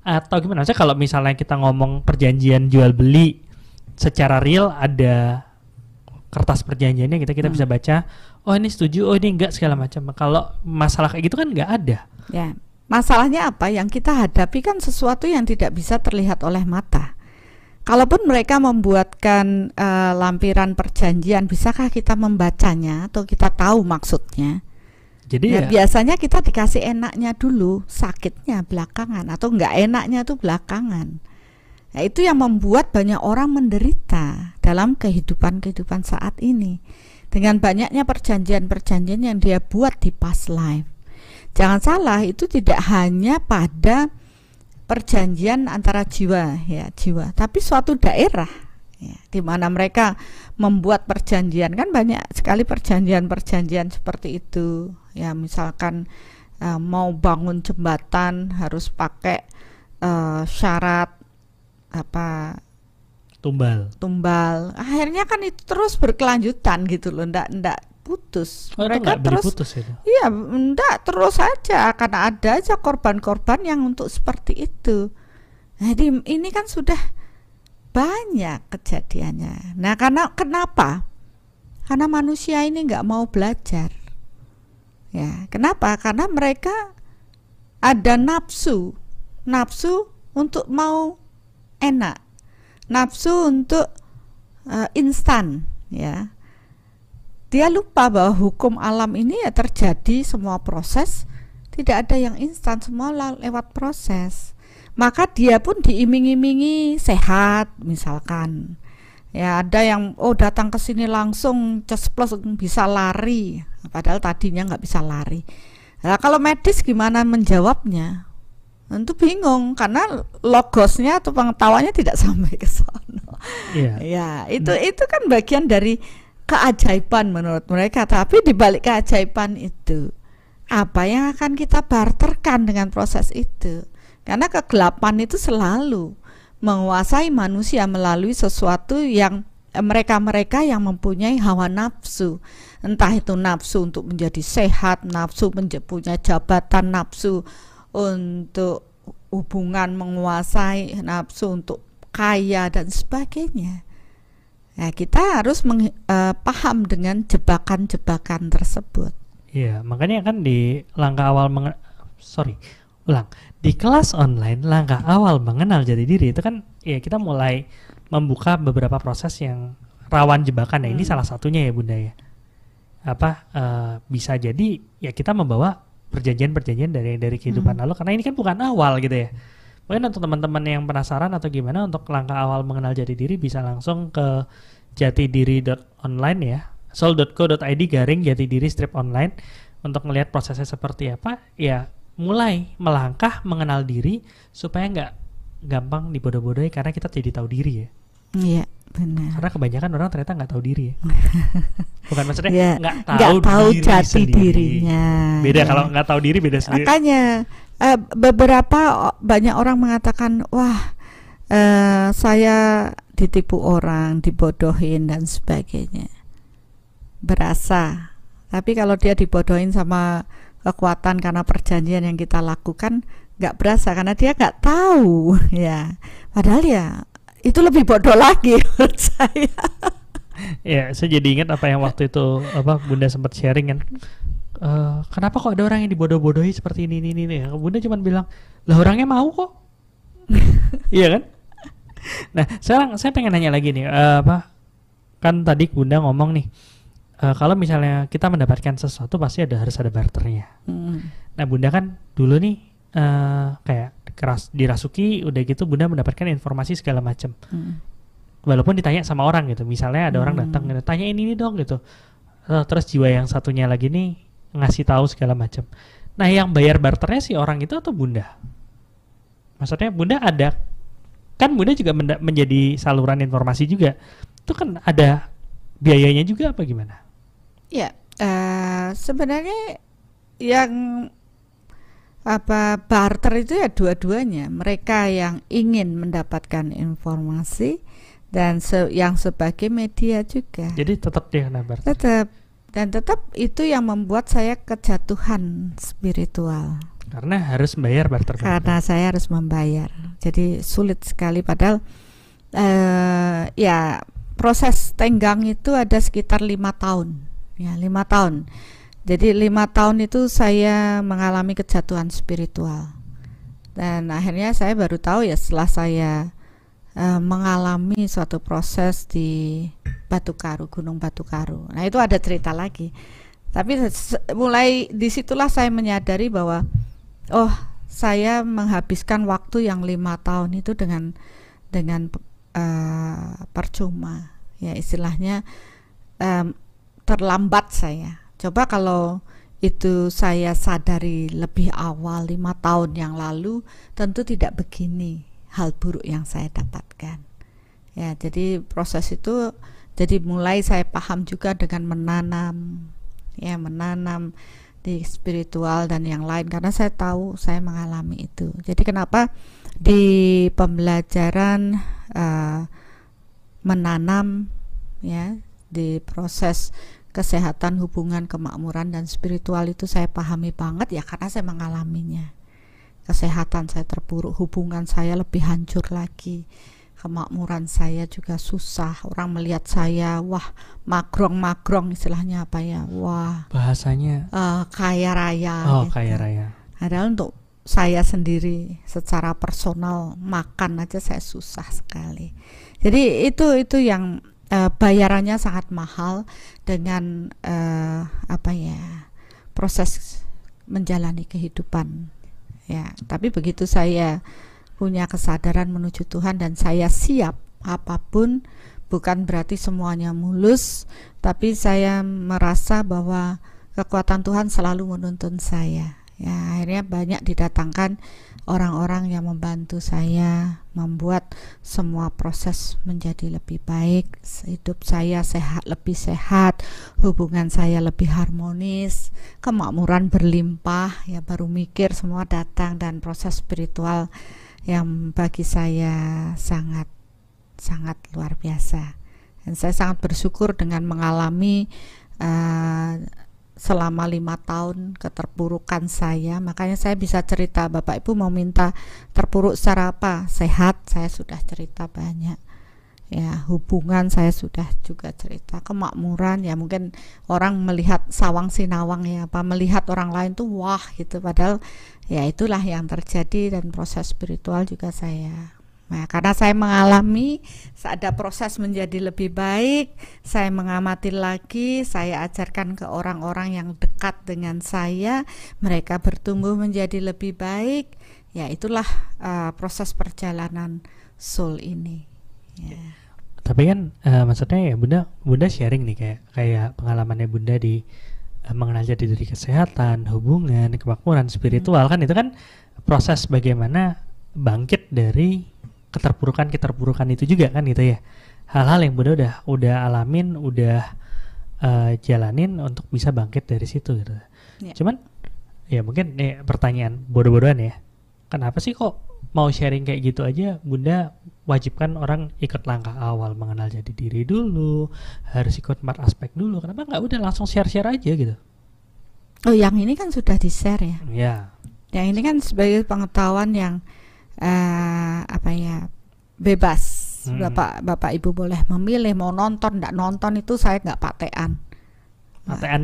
atau gimana? Maksudnya kalau misalnya kita ngomong perjanjian jual beli secara real, ada kertas perjanjiannya, kita bisa baca, oh ini setuju, oh ini enggak, segala macam. Kalau masalah kayak gitu kan nggak ada ya. Masalahnya apa yang kita hadapi kan sesuatu yang tidak bisa terlihat oleh mata. Kalaupun mereka membuatkan lampiran perjanjian, bisakah kita membacanya atau kita tahu maksudnya? Jadi nah, ya biasanya kita dikasih enaknya dulu, sakitnya belakangan, atau enggak enaknya itu belakangan. Nah, itu yang membuat banyak orang menderita dalam kehidupan saat ini, dengan banyaknya perjanjian-perjanjian yang dia buat di past life. Jangan salah, itu tidak hanya pada perjanjian antara jiwa ya jiwa, tapi suatu daerah ya, di mana mereka membuat perjanjian. Kan banyak sekali perjanjian seperti itu ya, misalkan mau bangun jembatan harus pakai syarat apa tumbal. Akhirnya kan itu terus berkelanjutan gitu loh, ndak putus. Oh, mereka terus putus itu. Iya, ndak terus aja, karena ada aja korban-korban yang untuk seperti itu. Jadi ini kan sudah banyak kejadiannya. Nah, karena kenapa? Karena manusia ini nggak mau belajar. Ya, kenapa? Karena mereka ada nafsu untuk mau enak, nafsu untuk instan, ya. Dia lupa bahwa hukum alam ini ya terjadi semua proses, tidak ada yang instan, semua lewat proses. Maka dia pun diiming-imingi sehat misalkan. Ya, ada yang datang ke sini langsung ceplos bisa lari, padahal tadinya nggak bisa lari. Nah, kalau medis gimana menjawabnya? Tentu bingung karena logosnya atau pengetahuannya tidak sampai ke sana. Yeah. Ya, itu kan bagian dari keajaiban menurut mereka, tapi di balik keajaiban itu apa yang akan kita barterkan dengan proses itu? Karena kegelapan itu selalu menguasai manusia melalui sesuatu yang mereka-mereka yang mempunyai hawa nafsu. Entah itu nafsu untuk menjadi sehat, nafsu punya jabatan, nafsu untuk hubungan menguasai, nafsu untuk kaya dan sebagainya. Nah, kita harus paham dengan jebakan-jebakan tersebut. Iya, makanya kan di langkah awal di kelas online langkah awal mengenal jati diri itu kan ya kita mulai membuka beberapa proses yang rawan jebakan. Nah, ini salah satunya ya Bunda ya. Bisa jadi ya kita membawa perjanjian-perjanjian dari kehidupan lalu, karena ini kan bukan awal gitu ya. Mungkin untuk teman-teman yang penasaran atau gimana untuk langkah awal mengenal jati diri bisa langsung ke jatidiri.online ya. soul.co.id/jatidiri-online untuk melihat prosesnya seperti apa ya. Mulai melangkah mengenal diri supaya nggak gampang dibodoh-bodohi karena kita jadi tahu diri ya. Iya, benar. Karena kebanyakan orang ternyata nggak tahu diri ya. Bukan maksudnya nggak tahu jati dirinya. Beda ya. Kalau nggak tahu diri beda sendiri. Makanya banyak orang mengatakan wah saya ditipu orang, dibodohin dan sebagainya. Berasa. Tapi kalau dia dibodohin sama kekuatan karena perjanjian yang kita lakukan nggak berasa karena dia nggak tahu ya, padahal ya itu lebih bodoh lagi menurut saya. Ya, saya jadi ingat apa yang waktu itu Bunda sempat sharing kan, kenapa kok ada orang yang dibodoh-bodohi seperti ini. Bunda cuma bilang lah orangnya mau kok. Iya kan. Nah sekarang saya pengen nanya lagi nih, kan tadi Bunda ngomong nih, kalau misalnya kita mendapatkan sesuatu pasti harus ada barternya. Nah Bunda kan dulu nih kayak dirasuki udah gitu Bunda mendapatkan informasi segala macam. Walaupun ditanya sama orang gitu, misalnya ada orang datang tanya ini dong gitu, terus jiwa yang satunya lagi nih ngasih tahu segala macam. Nah yang bayar barternya si orang itu atau Bunda? Maksudnya Bunda ada kan, Bunda juga menjadi saluran informasi juga, itu kan ada biayanya juga apa gimana? Ya, sebenarnya yang barter itu ya dua-duanya. Mereka yang ingin mendapatkan informasi dan yang sebagai media juga. Jadi tetap dia kena barter. Tetap, dan tetap itu yang membuat saya kejatuhan spiritual. Karena harus membayar barter. Karena saya harus membayar. Jadi sulit sekali. Padahal ya proses tenggang itu ada sekitar 5 tahun. Ya, 5 tahun. Jadi 5 tahun itu saya mengalami kejatuhan spiritual, dan akhirnya saya baru tahu ya setelah saya mengalami suatu proses di Batu Karu, Gunung Batu Karu. Nah itu ada cerita lagi. Tapi mulai disitulah saya menyadari bahwa saya menghabiskan waktu yang 5 tahun itu dengan percuma. Ya istilahnya terlambat saya. Coba kalau itu saya sadari lebih awal 5 tahun yang lalu, tentu tidak begini hal buruk yang saya dapatkan. Ya, jadi proses itu, jadi mulai saya paham juga dengan menanam di spiritual dan yang lain, karena saya tahu saya mengalami itu. Jadi kenapa di pembelajaran menanam ya di proses kesehatan, hubungan, kemakmuran dan spiritual itu saya pahami banget ya, karena saya mengalaminya. Kesehatan saya terpuruk, hubungan saya lebih hancur lagi, kemakmuran saya juga susah. Orang melihat saya, wah magrong-magrong istilahnya apa ya, wah bahasanya kaya raya. Oh gitu. Kaya raya. Padahal untuk saya sendiri secara personal makan aja saya susah sekali. Jadi itu yang bayarannya sangat mahal dengan apa ya, proses menjalani kehidupan ya. Tapi begitu saya punya kesadaran menuju Tuhan dan saya siap apapun, bukan berarti semuanya mulus, tapi saya merasa bahwa kekuatan Tuhan selalu menuntun saya. Ya, akhirnya banyak didatangkan orang-orang yang membantu saya membuat semua proses menjadi lebih baik, hidup saya sehat, lebih sehat, hubungan saya lebih harmonis, kemakmuran berlimpah ya, baru mikir semua datang. Dan proses spiritual yang bagi saya sangat sangat luar biasa, dan saya sangat bersyukur dengan mengalami selama 5 tahun keterpurukan saya. Makanya saya bisa cerita. Bapak Ibu mau minta terpuruk secara apa? Sehat, saya sudah cerita banyak ya, hubungan saya sudah juga cerita, kemakmuran ya mungkin orang melihat sawang sinawang ya, apa melihat orang lain tuh wah gitu, padahal ya itulah yang terjadi. Dan proses spiritual juga saya, nah, karena saya mengalami, ada proses menjadi lebih baik, saya mengamati lagi, saya ajarkan ke orang-orang yang dekat dengan saya, mereka bertumbuh menjadi lebih baik. Ya itulah proses perjalanan soul ini ya. Tapi kan maksudnya ya Bunda sharing nih kayak pengalamannya Bunda di mengenal jati diri, kesehatan, hubungan, kemakmuran, spiritual kan itu kan proses bagaimana bangkit dari keterpurukan itu juga kan gitu ya, hal-hal yang Bunda udah alamin, udah jalanin untuk bisa bangkit dari situ gitu. Yeah. Cuman ya mungkin pertanyaan bodoh-bodohan ya, kenapa sih kok mau sharing kayak gitu aja Bunda wajibkan orang ikut langkah awal mengenal jati diri dulu, harus ikut 4 aspek dulu, kenapa nggak udah langsung share-share aja gitu? Oh yang ini kan sudah di-share ya. Yeah. Yang ini kan sebagai pengetahuan yang apa ya, bebas. Bapak Ibu boleh memilih mau nonton nggak nonton, itu saya nggak patean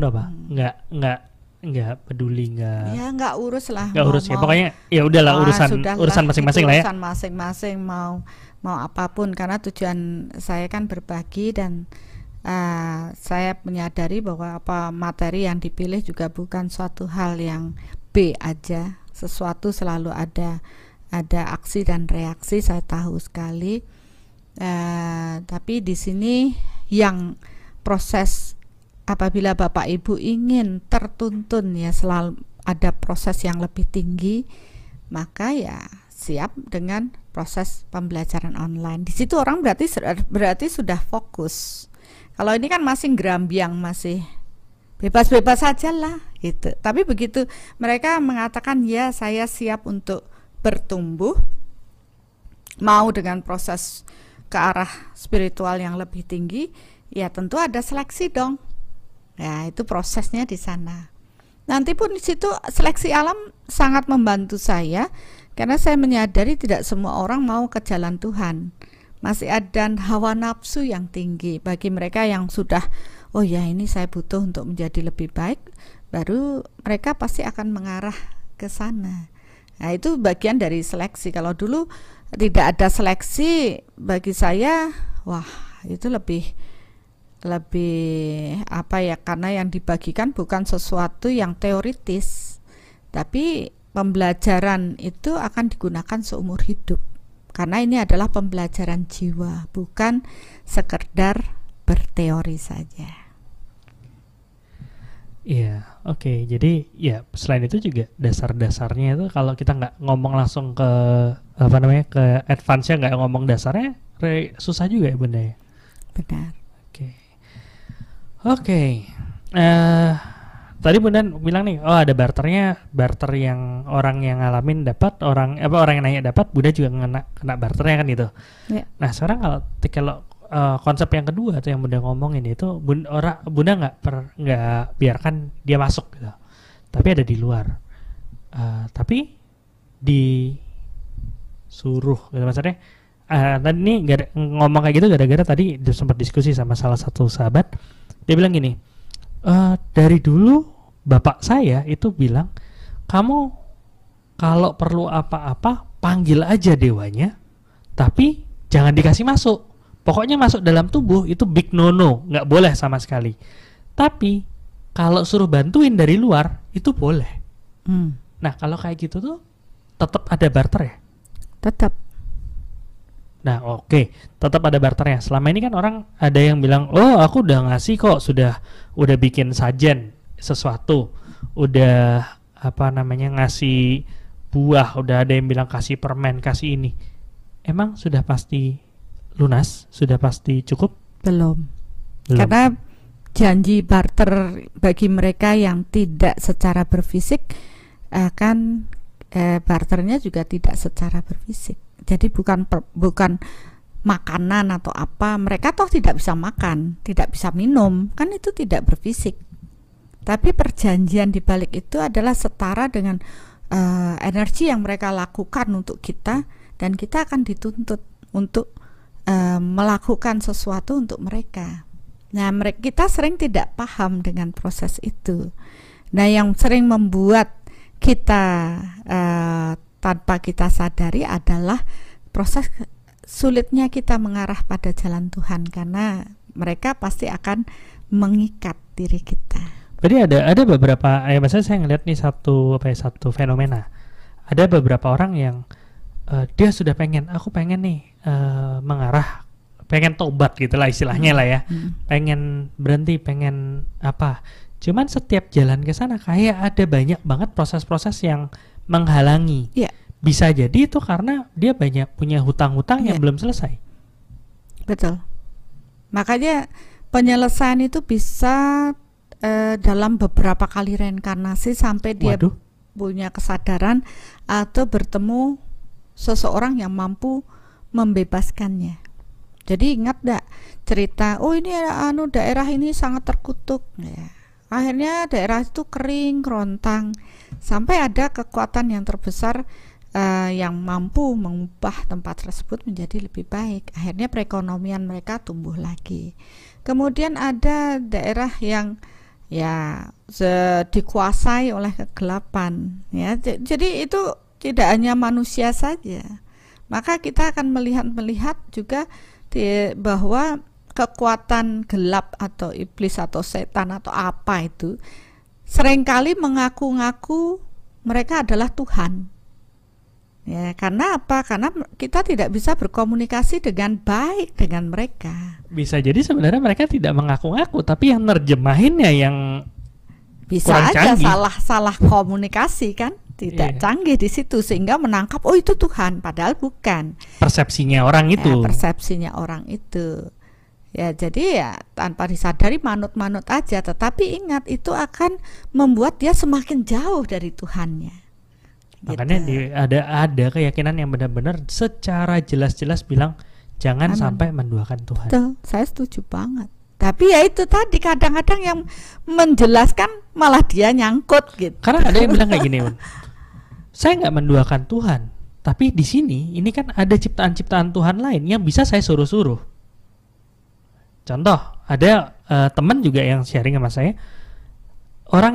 doh Pak, nggak peduli, nggak urus lah, nggak urus ya, pokoknya ya udahlah urusan masing-masing lah ya, urusan masing-masing mau apapun, karena tujuan saya kan berbagi. Dan saya menyadari bahwa apa materi yang dipilih juga bukan suatu hal yang B aja, sesuatu selalu ada aksi dan reaksi, saya tahu sekali. Tapi di sini yang proses, apabila Bapak Ibu ingin tertuntun ya selalu ada proses yang lebih tinggi, maka ya siap dengan proses pembelajaran online. Di situ orang berarti sudah fokus. Kalau ini kan masih gerambiang, masih bebas-bebas saja lah gitu. Tapi begitu mereka mengatakan ya saya siap untuk bertumbuh, mau dengan proses ke arah spiritual yang lebih tinggi, ya tentu ada seleksi dong. Ya itu prosesnya di sana. Nanti pun di situ seleksi alam sangat membantu saya, karena saya menyadari tidak semua orang mau ke jalan Tuhan. Masih ada hawa nafsu yang tinggi. Bagi mereka yang sudah, oh ya ini saya butuh untuk menjadi lebih baik, baru mereka pasti akan mengarah ke sana. Nah itu bagian dari seleksi. Kalau dulu tidak ada seleksi, bagi saya wah itu lebih apa ya, karena yang dibagikan bukan sesuatu yang teoritis, tapi pembelajaran itu akan digunakan seumur hidup, karena ini adalah pembelajaran jiwa, bukan sekedar berteori saja. Iya, oke. Jadi ya selain itu juga dasar-dasarnya itu, kalau kita nggak ngomong langsung ke apa namanya, ke advance-nya, nggak ngomong dasarnya, susah juga ya Bunda ya. Benar. Oke. Oke. Tadi Bunda bilang nih, oh ada barternya, barter yang orang yang ngalamin dapat, orang yang nanya dapat, Bunda juga kena barternya kan gitu. Ya. Nah sekarang kalau konsep yang kedua tuh yang Bunda ngomongin itu Bunda nggak biarkan dia masuk gitu, tapi ada di luar, tapi disuruh gitu maksudnya. Tadi ini ngomong kayak gitu gara-gara tadi sempat diskusi sama salah satu sahabat, dia bilang gini, dari dulu bapak saya itu bilang kamu kalau perlu apa-apa panggil aja dewanya, tapi jangan dikasih masuk. Pokoknya masuk dalam tubuh itu big no-no, nggak boleh sama sekali. Tapi kalau suruh bantuin dari luar itu boleh. Nah kalau kayak gitu tuh tetap ada barter ya? Tetap. Nah oke, tetap ada barternya. Selama ini kan orang ada yang bilang, oh aku udah ngasih kok, udah bikin sajen sesuatu, udah apa namanya ngasih buah, udah ada yang bilang kasih permen, kasih ini. Emang sudah pasti lunas? Sudah pasti cukup? Belum. Karena janji barter bagi mereka yang tidak secara berfisik, kan barternya juga tidak secara berfisik. Jadi bukan makanan atau apa. Mereka toh tidak bisa makan, tidak bisa minum, kan itu tidak berfisik. Tapi perjanjian di balik itu adalah setara dengan energi yang mereka lakukan untuk kita, dan kita akan dituntut untuk melakukan sesuatu untuk mereka. Nah, kita sering tidak paham dengan proses itu. Nah, yang sering membuat kita tanpa kita sadari adalah proses sulitnya kita mengarah pada jalan Tuhan, karena mereka pasti akan mengikat diri kita. Jadi ada beberapa, maksudnya saya ngeliat nih satu fenomena. Ada beberapa orang yang dia sudah pengen, aku pengen nih mengarah, pengen tobat gitulah istilahnya lah ya, pengen berhenti, pengen apa. Cuman setiap jalan ke sana kayak ada banyak banget proses-proses yang menghalangi. Yeah. Bisa jadi itu karena dia banyak punya hutang-hutang yang belum selesai. Betul. Makanya penyelesaian itu bisa dalam beberapa kali reinkarnasi sampai dia punya kesadaran atau bertemu seseorang yang mampu membebaskannya. Jadi ingat nggak cerita, oh ini daerah ini sangat terkutuk, ya. Akhirnya daerah itu kering, kerontang, sampai ada kekuatan yang terbesar yang mampu mengubah tempat tersebut menjadi lebih baik. Akhirnya perekonomian mereka tumbuh lagi. Kemudian ada daerah yang ya dikuasai oleh kegelapan, ya. Jadi itu tidak hanya manusia saja, maka kita akan melihat juga bahwa kekuatan gelap atau iblis atau setan atau apa itu seringkali mengaku-ngaku mereka adalah Tuhan, ya. Karena apa? Karena kita tidak bisa berkomunikasi dengan baik dengan mereka. Bisa jadi sebenarnya mereka tidak mengaku-ngaku, tapi yang nerjemahinnya yang bisa aja salah komunikasi kan, tidak canggih di situ, sehingga menangkap oh itu Tuhan, padahal bukan. Persepsinya orang itu. Ya, persepsinya orang itu. Ya, jadi ya tanpa disadari manut-manut aja, tetapi ingat itu akan membuat dia semakin jauh dari Tuhannya. Makanya gitu. ada keyakinan yang benar-benar secara jelas-jelas bilang jangan sampai menduakan Tuhan. Betul, saya setuju banget. Tapi ya itu tadi kadang-kadang yang menjelaskan malah dia nyangkut gitu. Karena ada yang bilang kayak gini, saya nggak menduakan Tuhan, tapi di sini ini kan ada ciptaan-ciptaan Tuhan lain yang bisa saya suruh-suruh. Contoh, ada teman juga yang sharing sama saya, orang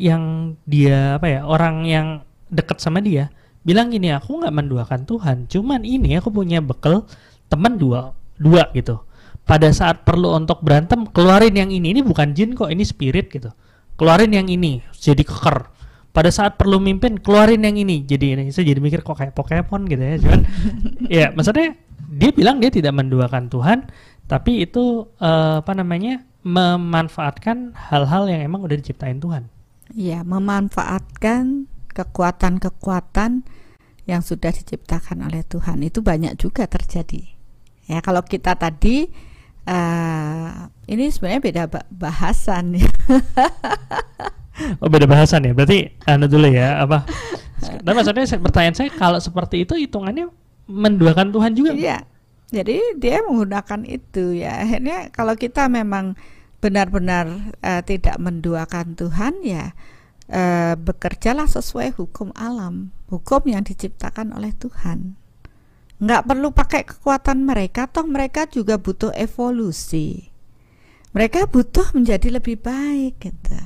yang dia orang yang dekat sama dia bilang gini, aku nggak menduakan Tuhan, cuman ini aku punya bekal teman dua gitu. Pada saat perlu untuk berantem keluarin yang ini bukan jin kok, ini spirit gitu. Keluarin yang ini jadi keker. Pada saat perlu mimpin keluarin yang ini jadi ini. Saya jadi mikir kok kayak Pokemon gitu ya, cuman ya maksudnya dia bilang dia tidak menduakan Tuhan, tapi itu memanfaatkan hal-hal yang emang udah diciptain Tuhan. Iya, memanfaatkan kekuatan-kekuatan yang sudah diciptakan oleh Tuhan. Itu banyak juga terjadi. Ya kalau kita tadi ini sebenarnya beda bahasan ya. Oh beda bahasan ya, berarti dulu ya apa? Nah, maksudnya pertanyaan saya kalau seperti itu hitungannya menduakan Tuhan juga? Iya, Jadi dia menggunakan itu ya. Akhirnya kalau kita memang benar-benar tidak menduakan Tuhan ya, bekerjalah sesuai hukum alam, hukum yang diciptakan oleh Tuhan. Nggak perlu pakai kekuatan mereka, toh mereka juga butuh evolusi. Mereka butuh menjadi lebih baik gitu.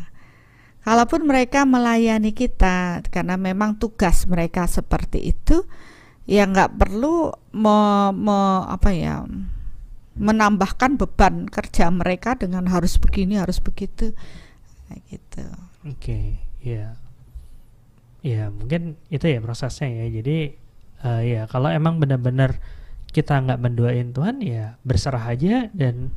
Kalaupun mereka melayani kita karena memang tugas mereka seperti itu, ya nggak perlu menambahkan beban kerja mereka dengan harus begini harus begitu gitu. Oke, ya, ya mungkin itu ya prosesnya ya. Jadi ya kalau emang benar-benar kita nggak mendoain Tuhan ya berserah aja dan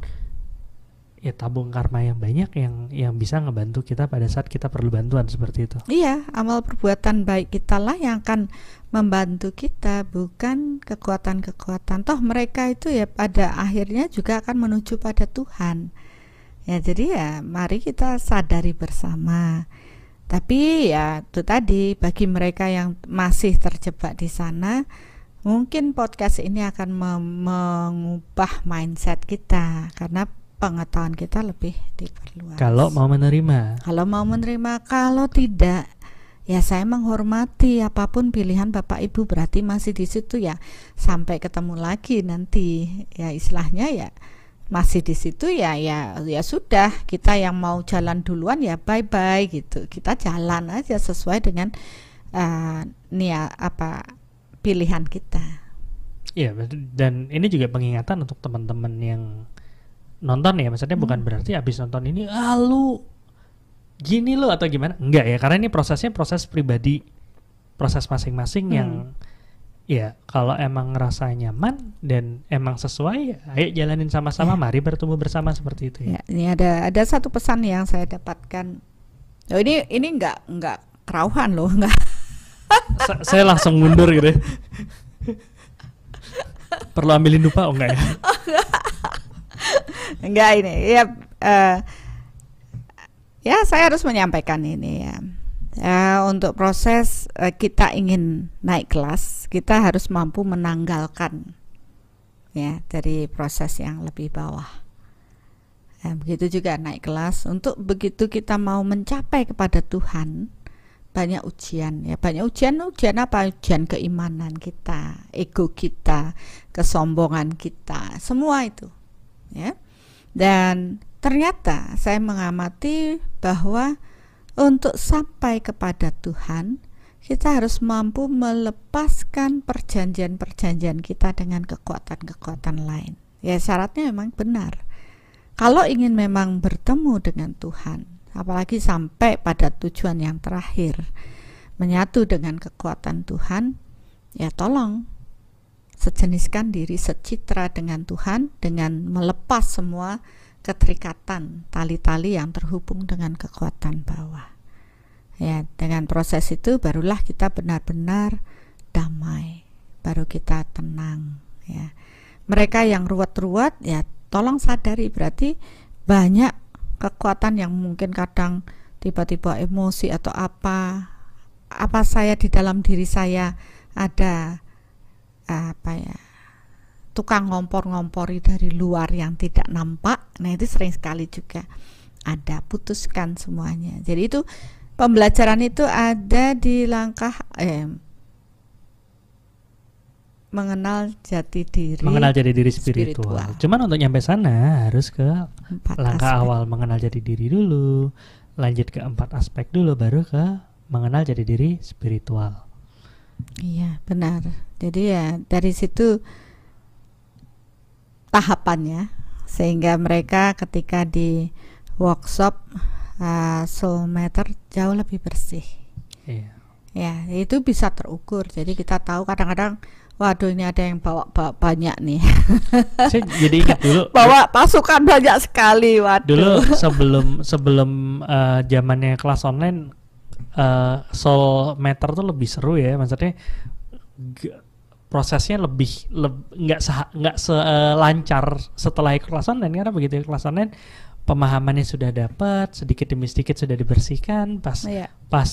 ya tabung karma yang banyak yang bisa ngebantu kita pada saat kita perlu bantuan seperti itu. Iya, amal perbuatan baik kita lah yang akan membantu kita, bukan kekuatan-kekuatan. Toh mereka itu ya pada akhirnya juga akan menuju pada Tuhan. Ya jadi ya mari kita sadari bersama. Tapi ya itu tadi, bagi mereka yang masih terjebak di sana, mungkin podcast ini akan mengubah mindset kita karena pengetahuan kita lebih diperluas. Kalau mau menerima. Kalau mau menerima, kalau tidak ya saya menghormati apapun pilihan Bapak Ibu, berarti masih di situ ya. Sampai ketemu lagi nanti ya, istilahnya ya masih di situ ya, ya sudah, kita yang mau jalan duluan ya bye-bye gitu. Kita jalan aja sesuai dengan pilihan kita. Iya, dan ini juga pengingatan untuk teman-teman yang nonton ya, maksudnya bukan berarti abis nonton ini lu gini lo atau gimana, enggak ya, karena ini prosesnya proses pribadi, proses masing-masing yang ya kalau emang rasa nyaman dan emang sesuai ya ayo jalanin sama-sama, mari bertumbuh bersama seperti itu ya. Ini ada satu pesan yang saya dapatkan. Oh, ini enggak kerauhan loh, enggak. Saya langsung mundur gitu. Perlu ambilin dupa enggak ya? Oh, enggak, ini ya ya saya harus menyampaikan ini ya. Untuk proses kita ingin naik kelas, kita harus mampu menanggalkan ya dari proses yang lebih bawah. Begitu juga naik kelas, untuk begitu kita mau mencapai kepada Tuhan, banyak ujian ya, banyak ujian apa, ujian keimanan kita, ego kita, kesombongan kita, semua itu ya. Dan ternyata saya mengamati bahwa untuk sampai kepada Tuhan kita harus mampu melepaskan perjanjian-perjanjian kita dengan kekuatan-kekuatan lain. Ya syaratnya memang benar. Kalau ingin memang bertemu dengan Tuhan, apalagi sampai pada tujuan yang terakhir, menyatu dengan kekuatan Tuhan, ya tolong sejeniskan diri, secitra dengan Tuhan dengan melepas semua keterikatan, tali-tali yang terhubung dengan kekuatan bawah. Ya, dengan proses itu barulah kita benar-benar damai, baru kita tenang ya. Mereka yang ruwet-ruwet ya tolong sadari, berarti banyak kekuatan yang mungkin kadang tiba-tiba emosi atau apa saya di dalam diri saya ada tukang ngompor-ngompori dari luar yang tidak nampak. Nah itu sering sekali juga ada, putuskan semuanya. Jadi itu pembelajaran itu ada di langkah mengenal jati diri, mengenal jati diri spiritual. Cuman untuk nyampe sana harus ke langkah awal mengenal jati diri dulu, lanjut ke 4 aspek dulu, baru ke mengenal jati diri spiritual. Iya benar. Jadi ya dari situ tahapannya, sehingga mereka ketika di workshop soul meter jauh lebih bersih. Iya. Ya itu bisa terukur. Jadi kita tahu kadang-kadang waduh ini ada yang bawa banyak nih. Saya jadi ingat dulu bawa pasukan banyak sekali. Waduh. Dulu sebelum zamannya kelas online. Soul meter tuh lebih seru ya, maksudnya prosesnya lebih nggak selancar setelah kelas online, karena begitu kelas online pemahamannya sudah dapat, sedikit demi sedikit sudah dibersihkan. Pas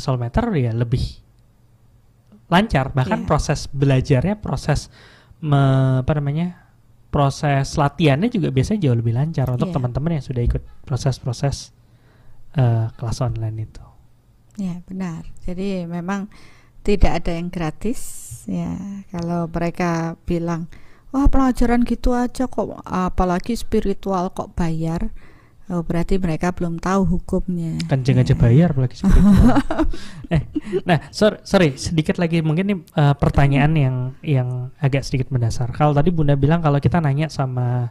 soul meter ya lebih lancar, bahkan proses belajarnya, proses proses latihannya juga biasanya jauh lebih lancar untuk teman-teman yang sudah ikut proses-proses kelas online itu. Ya, benar. Jadi memang tidak ada yang gratis. Ya, kalau mereka bilang, wah pelajaran gitu aja kok, apalagi spiritual kok bayar. Oh, berarti mereka belum tahu hukumnya. Kenceng aja bayar apalagi spiritual. Nah, sorry, sedikit lagi mungkin ini pertanyaan yang agak sedikit mendasar. Kalau tadi Bunda bilang kalau kita nanya sama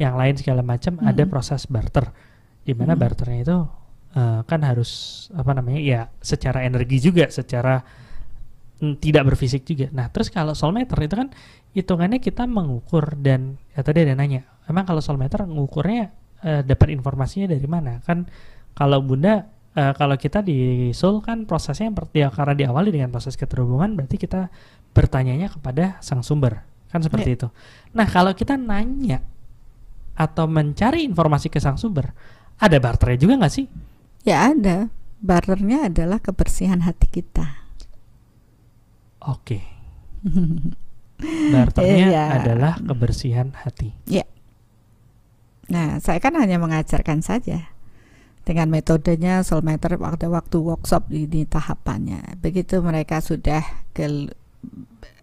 yang lain segala macam ada proses barter. Di mana barternya itu kan harus secara energi juga, secara tidak berfisik juga. Nah, terus kalau soul meter itu kan hitungannya kita mengukur dan ya tadi ada nanya, emang kalau soul meter mengukurnya dapat informasinya dari mana? Kan kalau Bunda, kalau kita di soul kan prosesnya karena diawali dengan proses keterhubungan, berarti kita bertanyanya kepada sang sumber, kan seperti itu. Nah kalau kita nanya atau mencari informasi ke sang sumber, ada barternya juga nggak sih? Ya ada, barternya adalah kebersihan hati kita. Oke. Barternya adalah kebersihan hati. Iya. Nah, saya kan hanya mengajarkan saja dengan metodenya soul meter waktu workshop di tahapannya. Begitu mereka sudah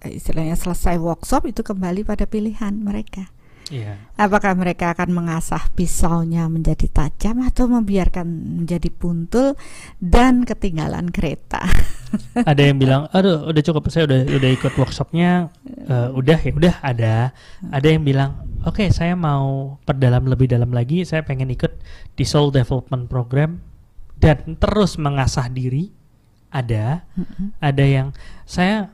istilahnya selesai workshop, itu kembali pada pilihan mereka. Apakah mereka akan mengasah pisaunya menjadi tajam atau membiarkan menjadi puntul dan ketinggalan kereta? Ada yang bilang, aduh udah cukup, saya udah ikut workshopnya, ada yang bilang, oke, saya mau perdalam lebih dalam lagi, saya pengen ikut di soul development program dan terus mengasah diri. Ada yang saya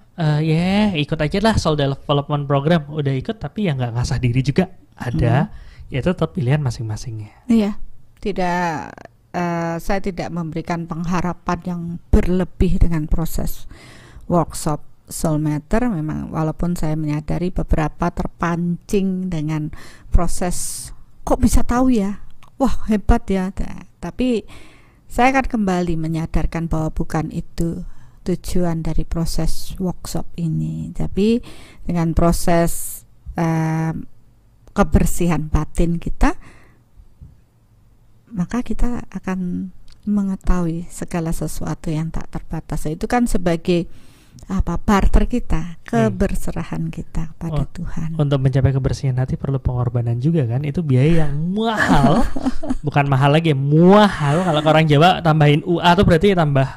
ikut aja lah soul development program, udah ikut tapi ya nggak ngasah diri juga. Ada, itu tetap pilihan masing-masingnya. Iya, tidak, saya tidak memberikan pengharapan yang berlebih dengan proses workshop soul meter. Memang walaupun saya menyadari beberapa terpancing dengan proses, kok bisa tahu ya, wah hebat ya, tapi saya akan kembali menyadarkan bahwa bukan itu tujuan dari proses workshop ini, tapi dengan proses kebersihan batin kita, maka kita akan mengetahui segala sesuatu yang tak terbatas. Itu kan sebagai barter kita, keberserahan kita kepada Tuhan. Untuk mencapai kebersihan hati perlu pengorbanan juga kan, itu biaya yang mahal. Bukan mahal lagi, muahal. Kalau orang Jawa tambahin UA itu berarti tambah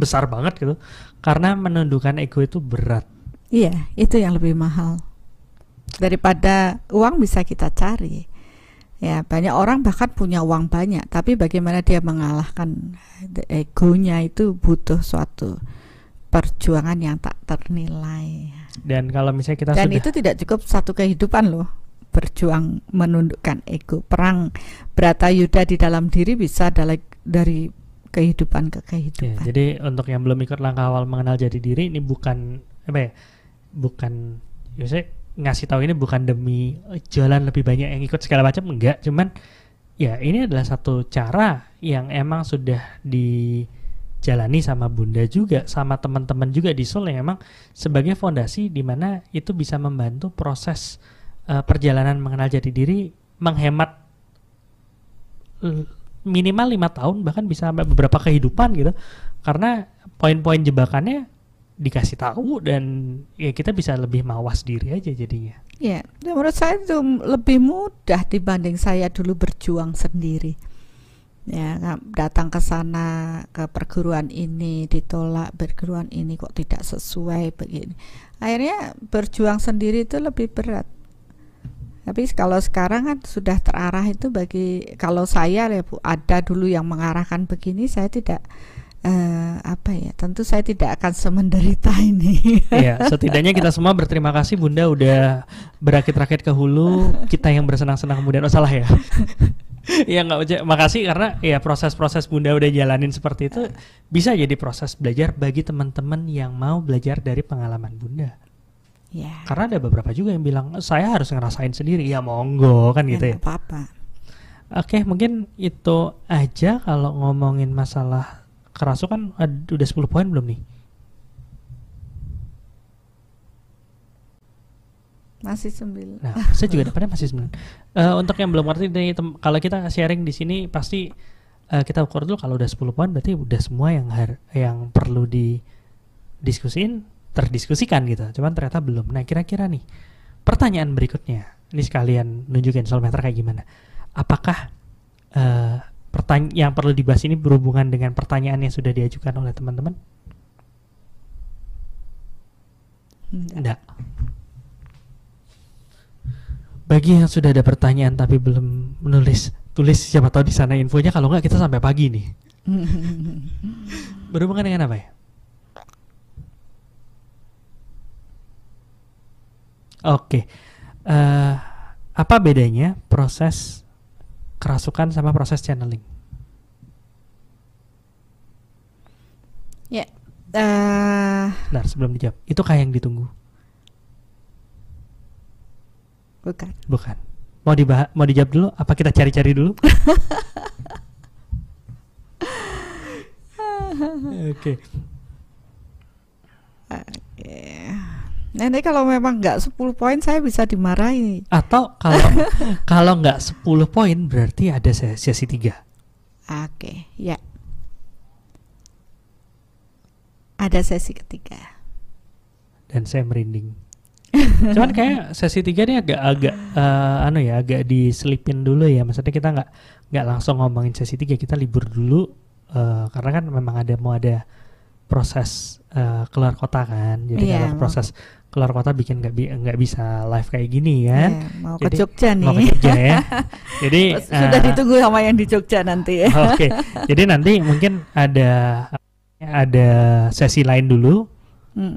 besar banget gitu. Karena menundukkan ego itu berat. Iya, itu yang lebih mahal. Daripada uang bisa kita cari. Ya, banyak orang bahkan punya uang banyak, tapi bagaimana dia mengalahkan egonya itu butuh suatu perjuangan yang tak ternilai. Dan kalau misalnya kita dan sudah, itu tidak cukup satu kehidupan loh, berjuang menundukkan ego. Perang Bratayuda di dalam diri bisa dari kehidupan ke kehidupan. Ya, jadi untuk yang belum ikut langkah awal mengenal jati diri, ini bukan ngasih tahu ini bukan demi jalan lebih banyak yang ikut segala macam, enggak. Cuman ya ini adalah satu cara yang emang sudah dijalani sama Bunda juga, sama teman-teman juga di soul, yang emang sebagai fondasi di mana itu bisa membantu proses perjalanan mengenal jati diri menghemat minimal 5 tahun, bahkan bisa sampai beberapa kehidupan gitu, karena poin-poin jebakannya dikasih tahu dan ya kita bisa lebih mawas diri aja jadinya. Ya, menurut saya itu lebih mudah dibanding saya dulu berjuang sendiri. Ya, datang ke sana, ke perguruan ini ditolak, perguruan ini kok tidak sesuai begini. Akhirnya berjuang sendiri itu lebih berat. Tapi kalau sekarang kan sudah terarah itu kalau saya ada dulu yang mengarahkan begini, saya tidak tentu saya tidak akan semenderita ini. Iya, setidaknya kita semua berterima kasih Bunda udah berakit-rakit ke hulu, kita yang bersenang-senang kemudian salah ya. Ya nggak, makasih, karena ya proses-proses Bunda udah jalanin seperti itu bisa jadi proses belajar bagi teman-teman yang mau belajar dari pengalaman Bunda. Ya. Karena ada beberapa juga yang bilang saya harus ngerasain sendiri, ya monggo kan gitu ya. Nggak apa-apa. Oke, mungkin itu aja kalau ngomongin masalah Kerasu kan udah 10 poin belum nih? Masih 9. Nah, saya juga dapatnya masih 9. Untuk yang belum ngerti, kalau kita sharing di sini pasti kita ukur dulu, kalau udah 10 poin berarti udah semua yang perlu didiskusin, terdiskusikan gitu. Cuman ternyata belum. Nah, kira-kira nih pertanyaan berikutnya. Ini sekalian nunjukin soul meter kayak gimana. Apakah yang perlu dibahas ini berhubungan dengan pertanyaan yang sudah diajukan oleh teman-teman? Enggak. Bagi yang sudah ada pertanyaan tapi belum menulis, tulis, siapa tahu di sana infonya. Kalau enggak, kita sampai pagi nih. Berhubungan dengan apa ya? Oke. Apa bedanya proses kerasukan sama proses channeling? Ya. Bentar, sebelum dijawab, itu kayak yang ditunggu. Bukan. Bukan. Mau dijawab dulu? Apa kita cari-cari dulu? Oke. Oke. Nanti kalau memang nggak 10 poin saya bisa dimarahi. Atau kalau kalau nggak 10 poin berarti ada sesi 3. Oke, ya. Ada sesi ketiga. Dan saya merinding. Cuman kayak sesi 3 ini agak diselipin dulu ya. Maksudnya kita nggak langsung ngomongin sesi 3, kita libur dulu karena kan memang mau ada proses keluar kota kan. Jadi kalau proses keluar kota bikin nggak bisa live kayak gini ya. Mau jadi, ke Jogja nih. Mau ke Jogja ya. Jadi sudah ditunggu sama yang di Jogja nanti ya. Oke. Jadi nanti mungkin ada sesi lain dulu.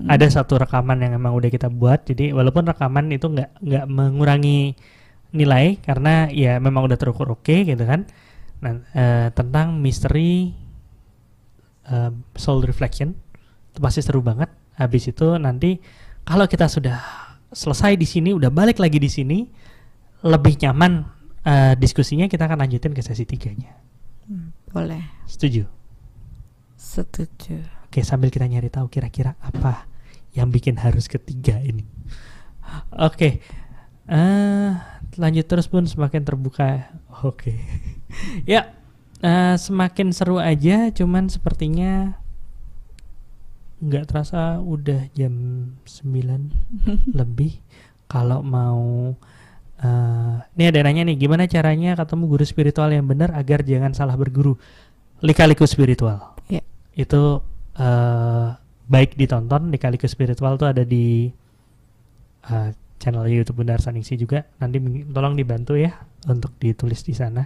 Ada satu rekaman yang emang udah kita buat, jadi walaupun rekaman itu nggak mengurangi nilai karena ya memang udah terukur oke gitu kan. Nah, tentang misteri soul reflection itu pasti seru banget. Habis itu nanti kalau kita sudah selesai di sini, udah balik lagi di sini, lebih nyaman diskusinya, kita akan lanjutin ke sesi 3-nya. Boleh. Setuju? Setuju. Oke, sambil kita nyari tahu kira-kira apa yang bikin harus ketiga ini. Oke, lanjut terus pun semakin terbuka. Oke, ya semakin seru aja. Cuman sepertinya nggak terasa udah jam 9 lebih. Kalau mau, ini ada nanya nih, gimana caranya ketemu guru spiritual yang benar agar jangan salah berguru? Lika-liku spiritual. Yeah. Itu baik ditonton, Lika-liku spiritual tuh ada di channel YouTube Bunda Arsaningsi juga. Nanti tolong dibantu ya untuk ditulis di sana.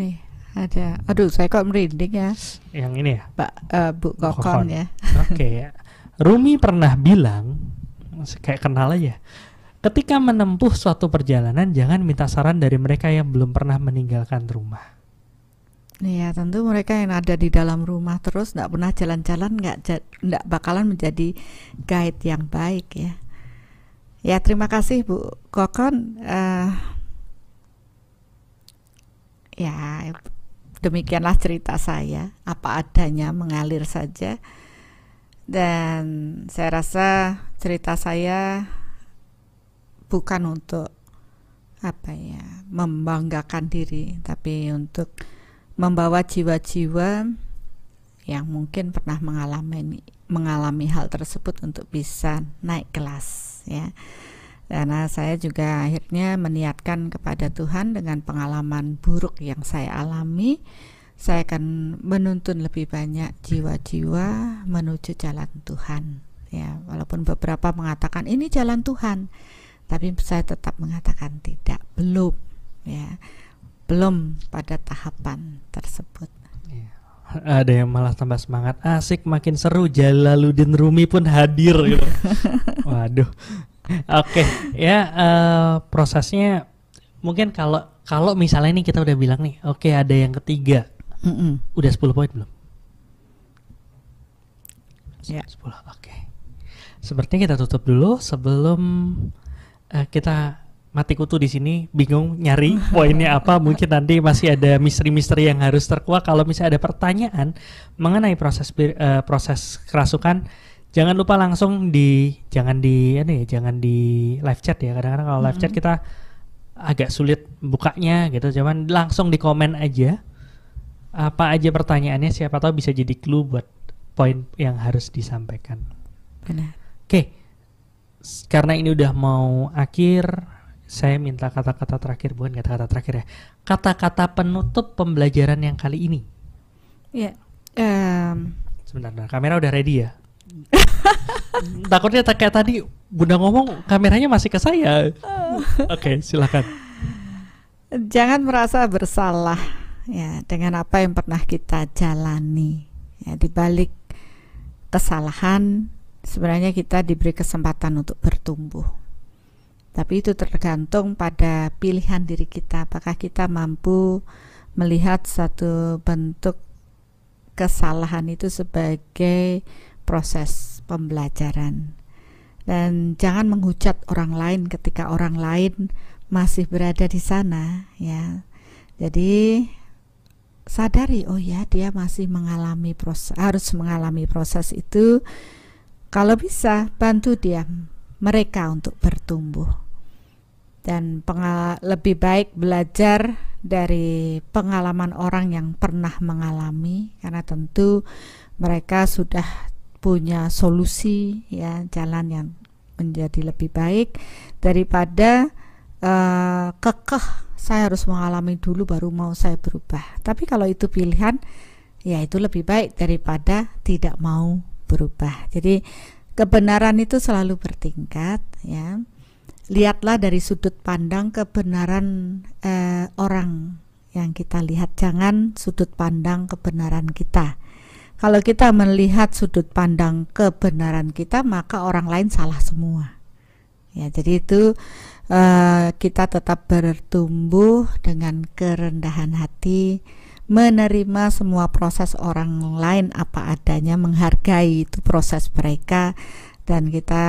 Nih ada, aduh saya kok merinding ya. Yang ini ya, Pak Bu Kokon ya. Oke ya. Rumi pernah bilang, kayak kenal aja. Ketika menempuh suatu perjalanan, jangan minta saran dari mereka yang belum pernah meninggalkan rumah. Ya tentu mereka yang ada di dalam rumah terus, nggak pernah jalan-jalan, nggak bakalan menjadi guide yang baik ya. Ya terima kasih Bu Kokon. Ya demikianlah cerita saya, apa adanya, mengalir saja. Dan saya rasa cerita saya bukan untuk apa ya, membanggakan diri, tapi untuk membawa jiwa-jiwa yang mungkin pernah mengalami hal tersebut untuk bisa naik kelas ya. Karena saya juga akhirnya meniatkan kepada Tuhan, dengan pengalaman buruk yang saya alami, saya akan menuntun lebih banyak jiwa-jiwa menuju jalan Tuhan ya. Walaupun beberapa mengatakan ini jalan Tuhan, tapi saya tetap mengatakan tidak, belum ya, belum pada tahapan tersebut. Ada yang malah tambah semangat, asik makin seru, Jalaludin Rumi pun hadir gitu. Waduh. Oke, ya prosesnya mungkin kalau misalnya ini kita udah bilang nih, oke ada yang ketiga. Udah 10 poin belum? Ya, 10. Oke. Sepertinya kita tutup dulu sebelum kita mati kutu di sini, bingung nyari poinnya apa. Mungkin nanti masih ada misteri-misteri yang harus terkuak. Kalau misalnya ada pertanyaan mengenai proses kerasukan, Jangan lupa langsung di jangan di live chat ya. Kadang-kadang kalau live chat kita agak sulit bukanya gitu. Cuman langsung di komen aja apa aja pertanyaannya, siapa tahu bisa jadi clue buat poin yang harus disampaikan. Benar. Oke. Karena ini udah mau akhir, saya minta kata-kata terakhir, bukan kata-kata terakhir ya, kata-kata penutup pembelajaran yang kali ini. Iya. Sebentar, kamera udah ready ya? Takutnya kayak tadi Bunda ngomong kameranya masih ke saya. Oke, silakan. Jangan merasa bersalah ya dengan apa yang pernah kita jalani. Ya, di balik kesalahan sebenarnya kita diberi kesempatan untuk bertumbuh. Tapi itu tergantung pada pilihan diri kita, apakah kita mampu melihat satu bentuk kesalahan itu sebagai proses pembelajaran. Dan jangan menghujat orang lain ketika orang lain masih berada di sana ya. Jadi sadari, oh ya, dia masih mengalami proses, harus mengalami proses itu. Kalau bisa bantu dia, mereka untuk bertumbuh. Dan lebih baik belajar dari pengalaman orang yang pernah mengalami, karena tentu mereka sudah punya solusi ya, jalan yang menjadi lebih baik daripada kekeh saya harus mengalami dulu baru mau saya berubah. Tapi kalau itu pilihan ya, itu lebih baik daripada tidak mau berubah. Jadi kebenaran itu selalu bertingkat ya. Lihatlah dari sudut pandang kebenaran orang yang kita lihat, jangan sudut pandang kebenaran kita. Kalau kita melihat sudut pandang kebenaran kita, maka orang lain salah semua. Ya, jadi itu kita tetap bertumbuh dengan kerendahan hati, menerima semua proses orang lain apa adanya, menghargai itu proses mereka, dan kita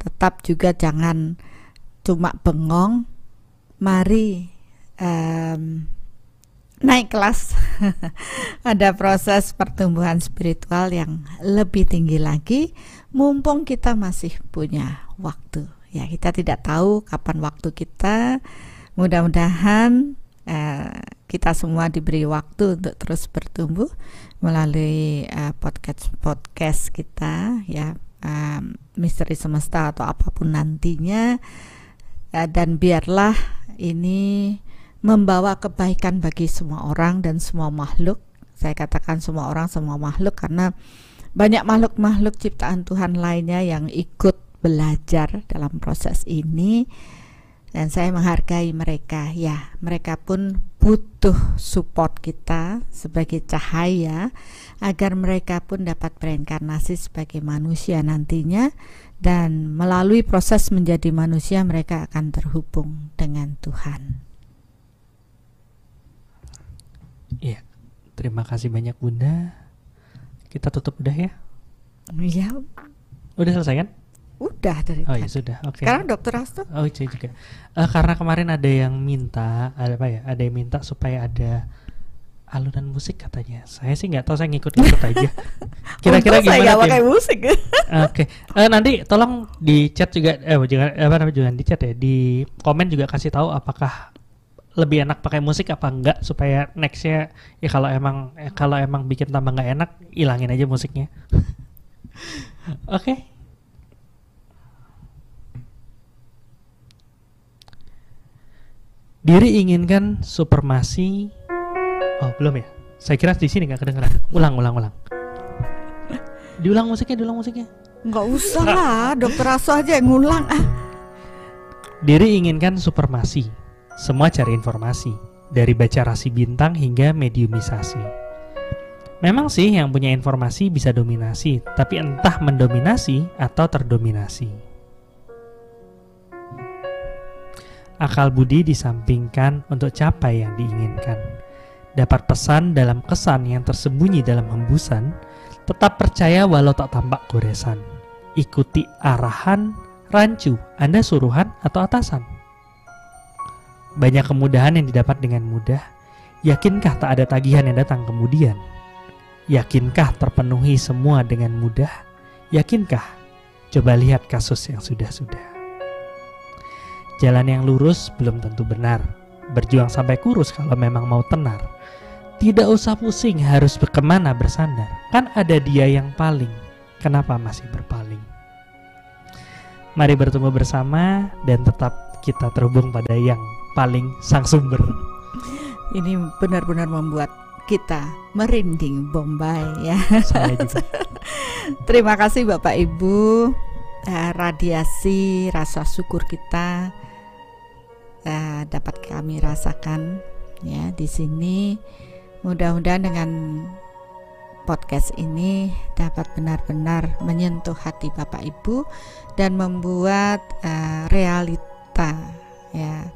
tetap juga jangan cuma bengong, mari naik kelas. Ada proses pertumbuhan spiritual yang lebih tinggi lagi, mumpung kita masih punya waktu. Ya, kita tidak tahu kapan waktu kita. Mudah-mudahan kita semua diberi waktu untuk terus bertumbuh melalui podcast kita, ya, Misteri Semesta atau apapun nantinya. Dan biarlah ini membawa kebaikan bagi semua orang dan semua makhluk. Saya katakan semua orang, semua makhluk, karena banyak makhluk-makhluk ciptaan Tuhan lainnya yang ikut belajar dalam proses ini. Dan saya menghargai mereka. Ya, mereka pun butuh support kita sebagai cahaya, agar mereka pun dapat berinkarnasi sebagai manusia nantinya. Dan melalui proses menjadi manusia, mereka akan terhubung dengan Tuhan. Ya, terima kasih banyak Bunda. Kita tutup udah ya? Ya. Udah selesai kan? Udah dari tadi. Oh ya sudah, oke. Okay. Sekarang Dr. Hasto? Oh iya juga. Karena kemarin ada yang minta, ada yang minta supaya ada alunan musik katanya. Saya sih nggak tahu, saya ngikut-ngikut aja. Kira-kira gimana? Saya pakai musik. Oke, okay. Nanti tolong di chat juga, jangan di chat ya, di komen juga kasih tahu apakah lebih enak pakai musik apa enggak, supaya nextnya ya kalau emang bikin tambah nggak enak, ilangin aja musiknya. Oke. Okay. Diri inginkan supremasi. Oh belum ya? Saya kira di sini nggak kedengeran. Ulang. Diulang musiknya. Nggak usah lah, Dokter Aso aja yang ngulang. Diri inginkan supremasi. Semua cari informasi, dari baca rasi bintang hingga mediumisasi. Memang sih yang punya informasi bisa dominasi, tapi entah mendominasi atau terdominasi. Akal budi disampingkan untuk capai yang diinginkan. Dapat pesan dalam kesan yang tersembunyi dalam hembusan. Tetap percaya walau tak tampak goresan. Ikuti arahan, rancu, Anda suruhan atau atasan. Banyak kemudahan yang didapat dengan mudah. Yakinkah tak ada tagihan yang datang kemudian? Yakinkah terpenuhi semua dengan mudah? Yakinkah? Coba lihat kasus yang sudah-sudah. Jalan yang lurus belum tentu benar. Berjuang sampai kurus kalau memang mau tenar. Tidak usah pusing harus kemana bersandar. Kan ada dia yang paling. Kenapa masih berpaling? Mari bertemu bersama dan tetap kita terhubung pada yang paling, sang sumber. Ini benar-benar membuat kita merinding Bombay ya. Saya juga. Terima kasih Bapak Ibu, radiasi rasa syukur kita dapat kami rasakan ya di sini. Mudah-mudahan dengan podcast ini dapat benar-benar menyentuh hati Bapak Ibu dan membuat realita ya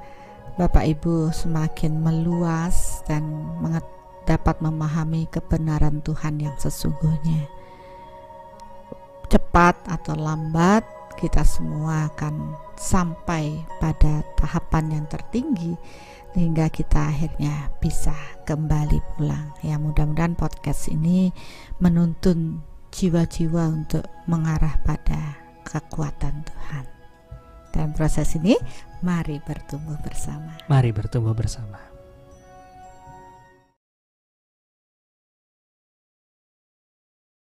Bapak Ibu semakin meluas dan dapat memahami kebenaran Tuhan yang sesungguhnya. Cepat atau lambat kita semua akan sampai pada tahapan yang tertinggi hingga kita akhirnya bisa kembali pulang. Ya, mudah-mudahan podcast ini menuntun jiwa-jiwa untuk mengarah pada kekuatan Tuhan. Dalam proses ini, mari bertumbuh bersama. Mari bertumbuh bersama.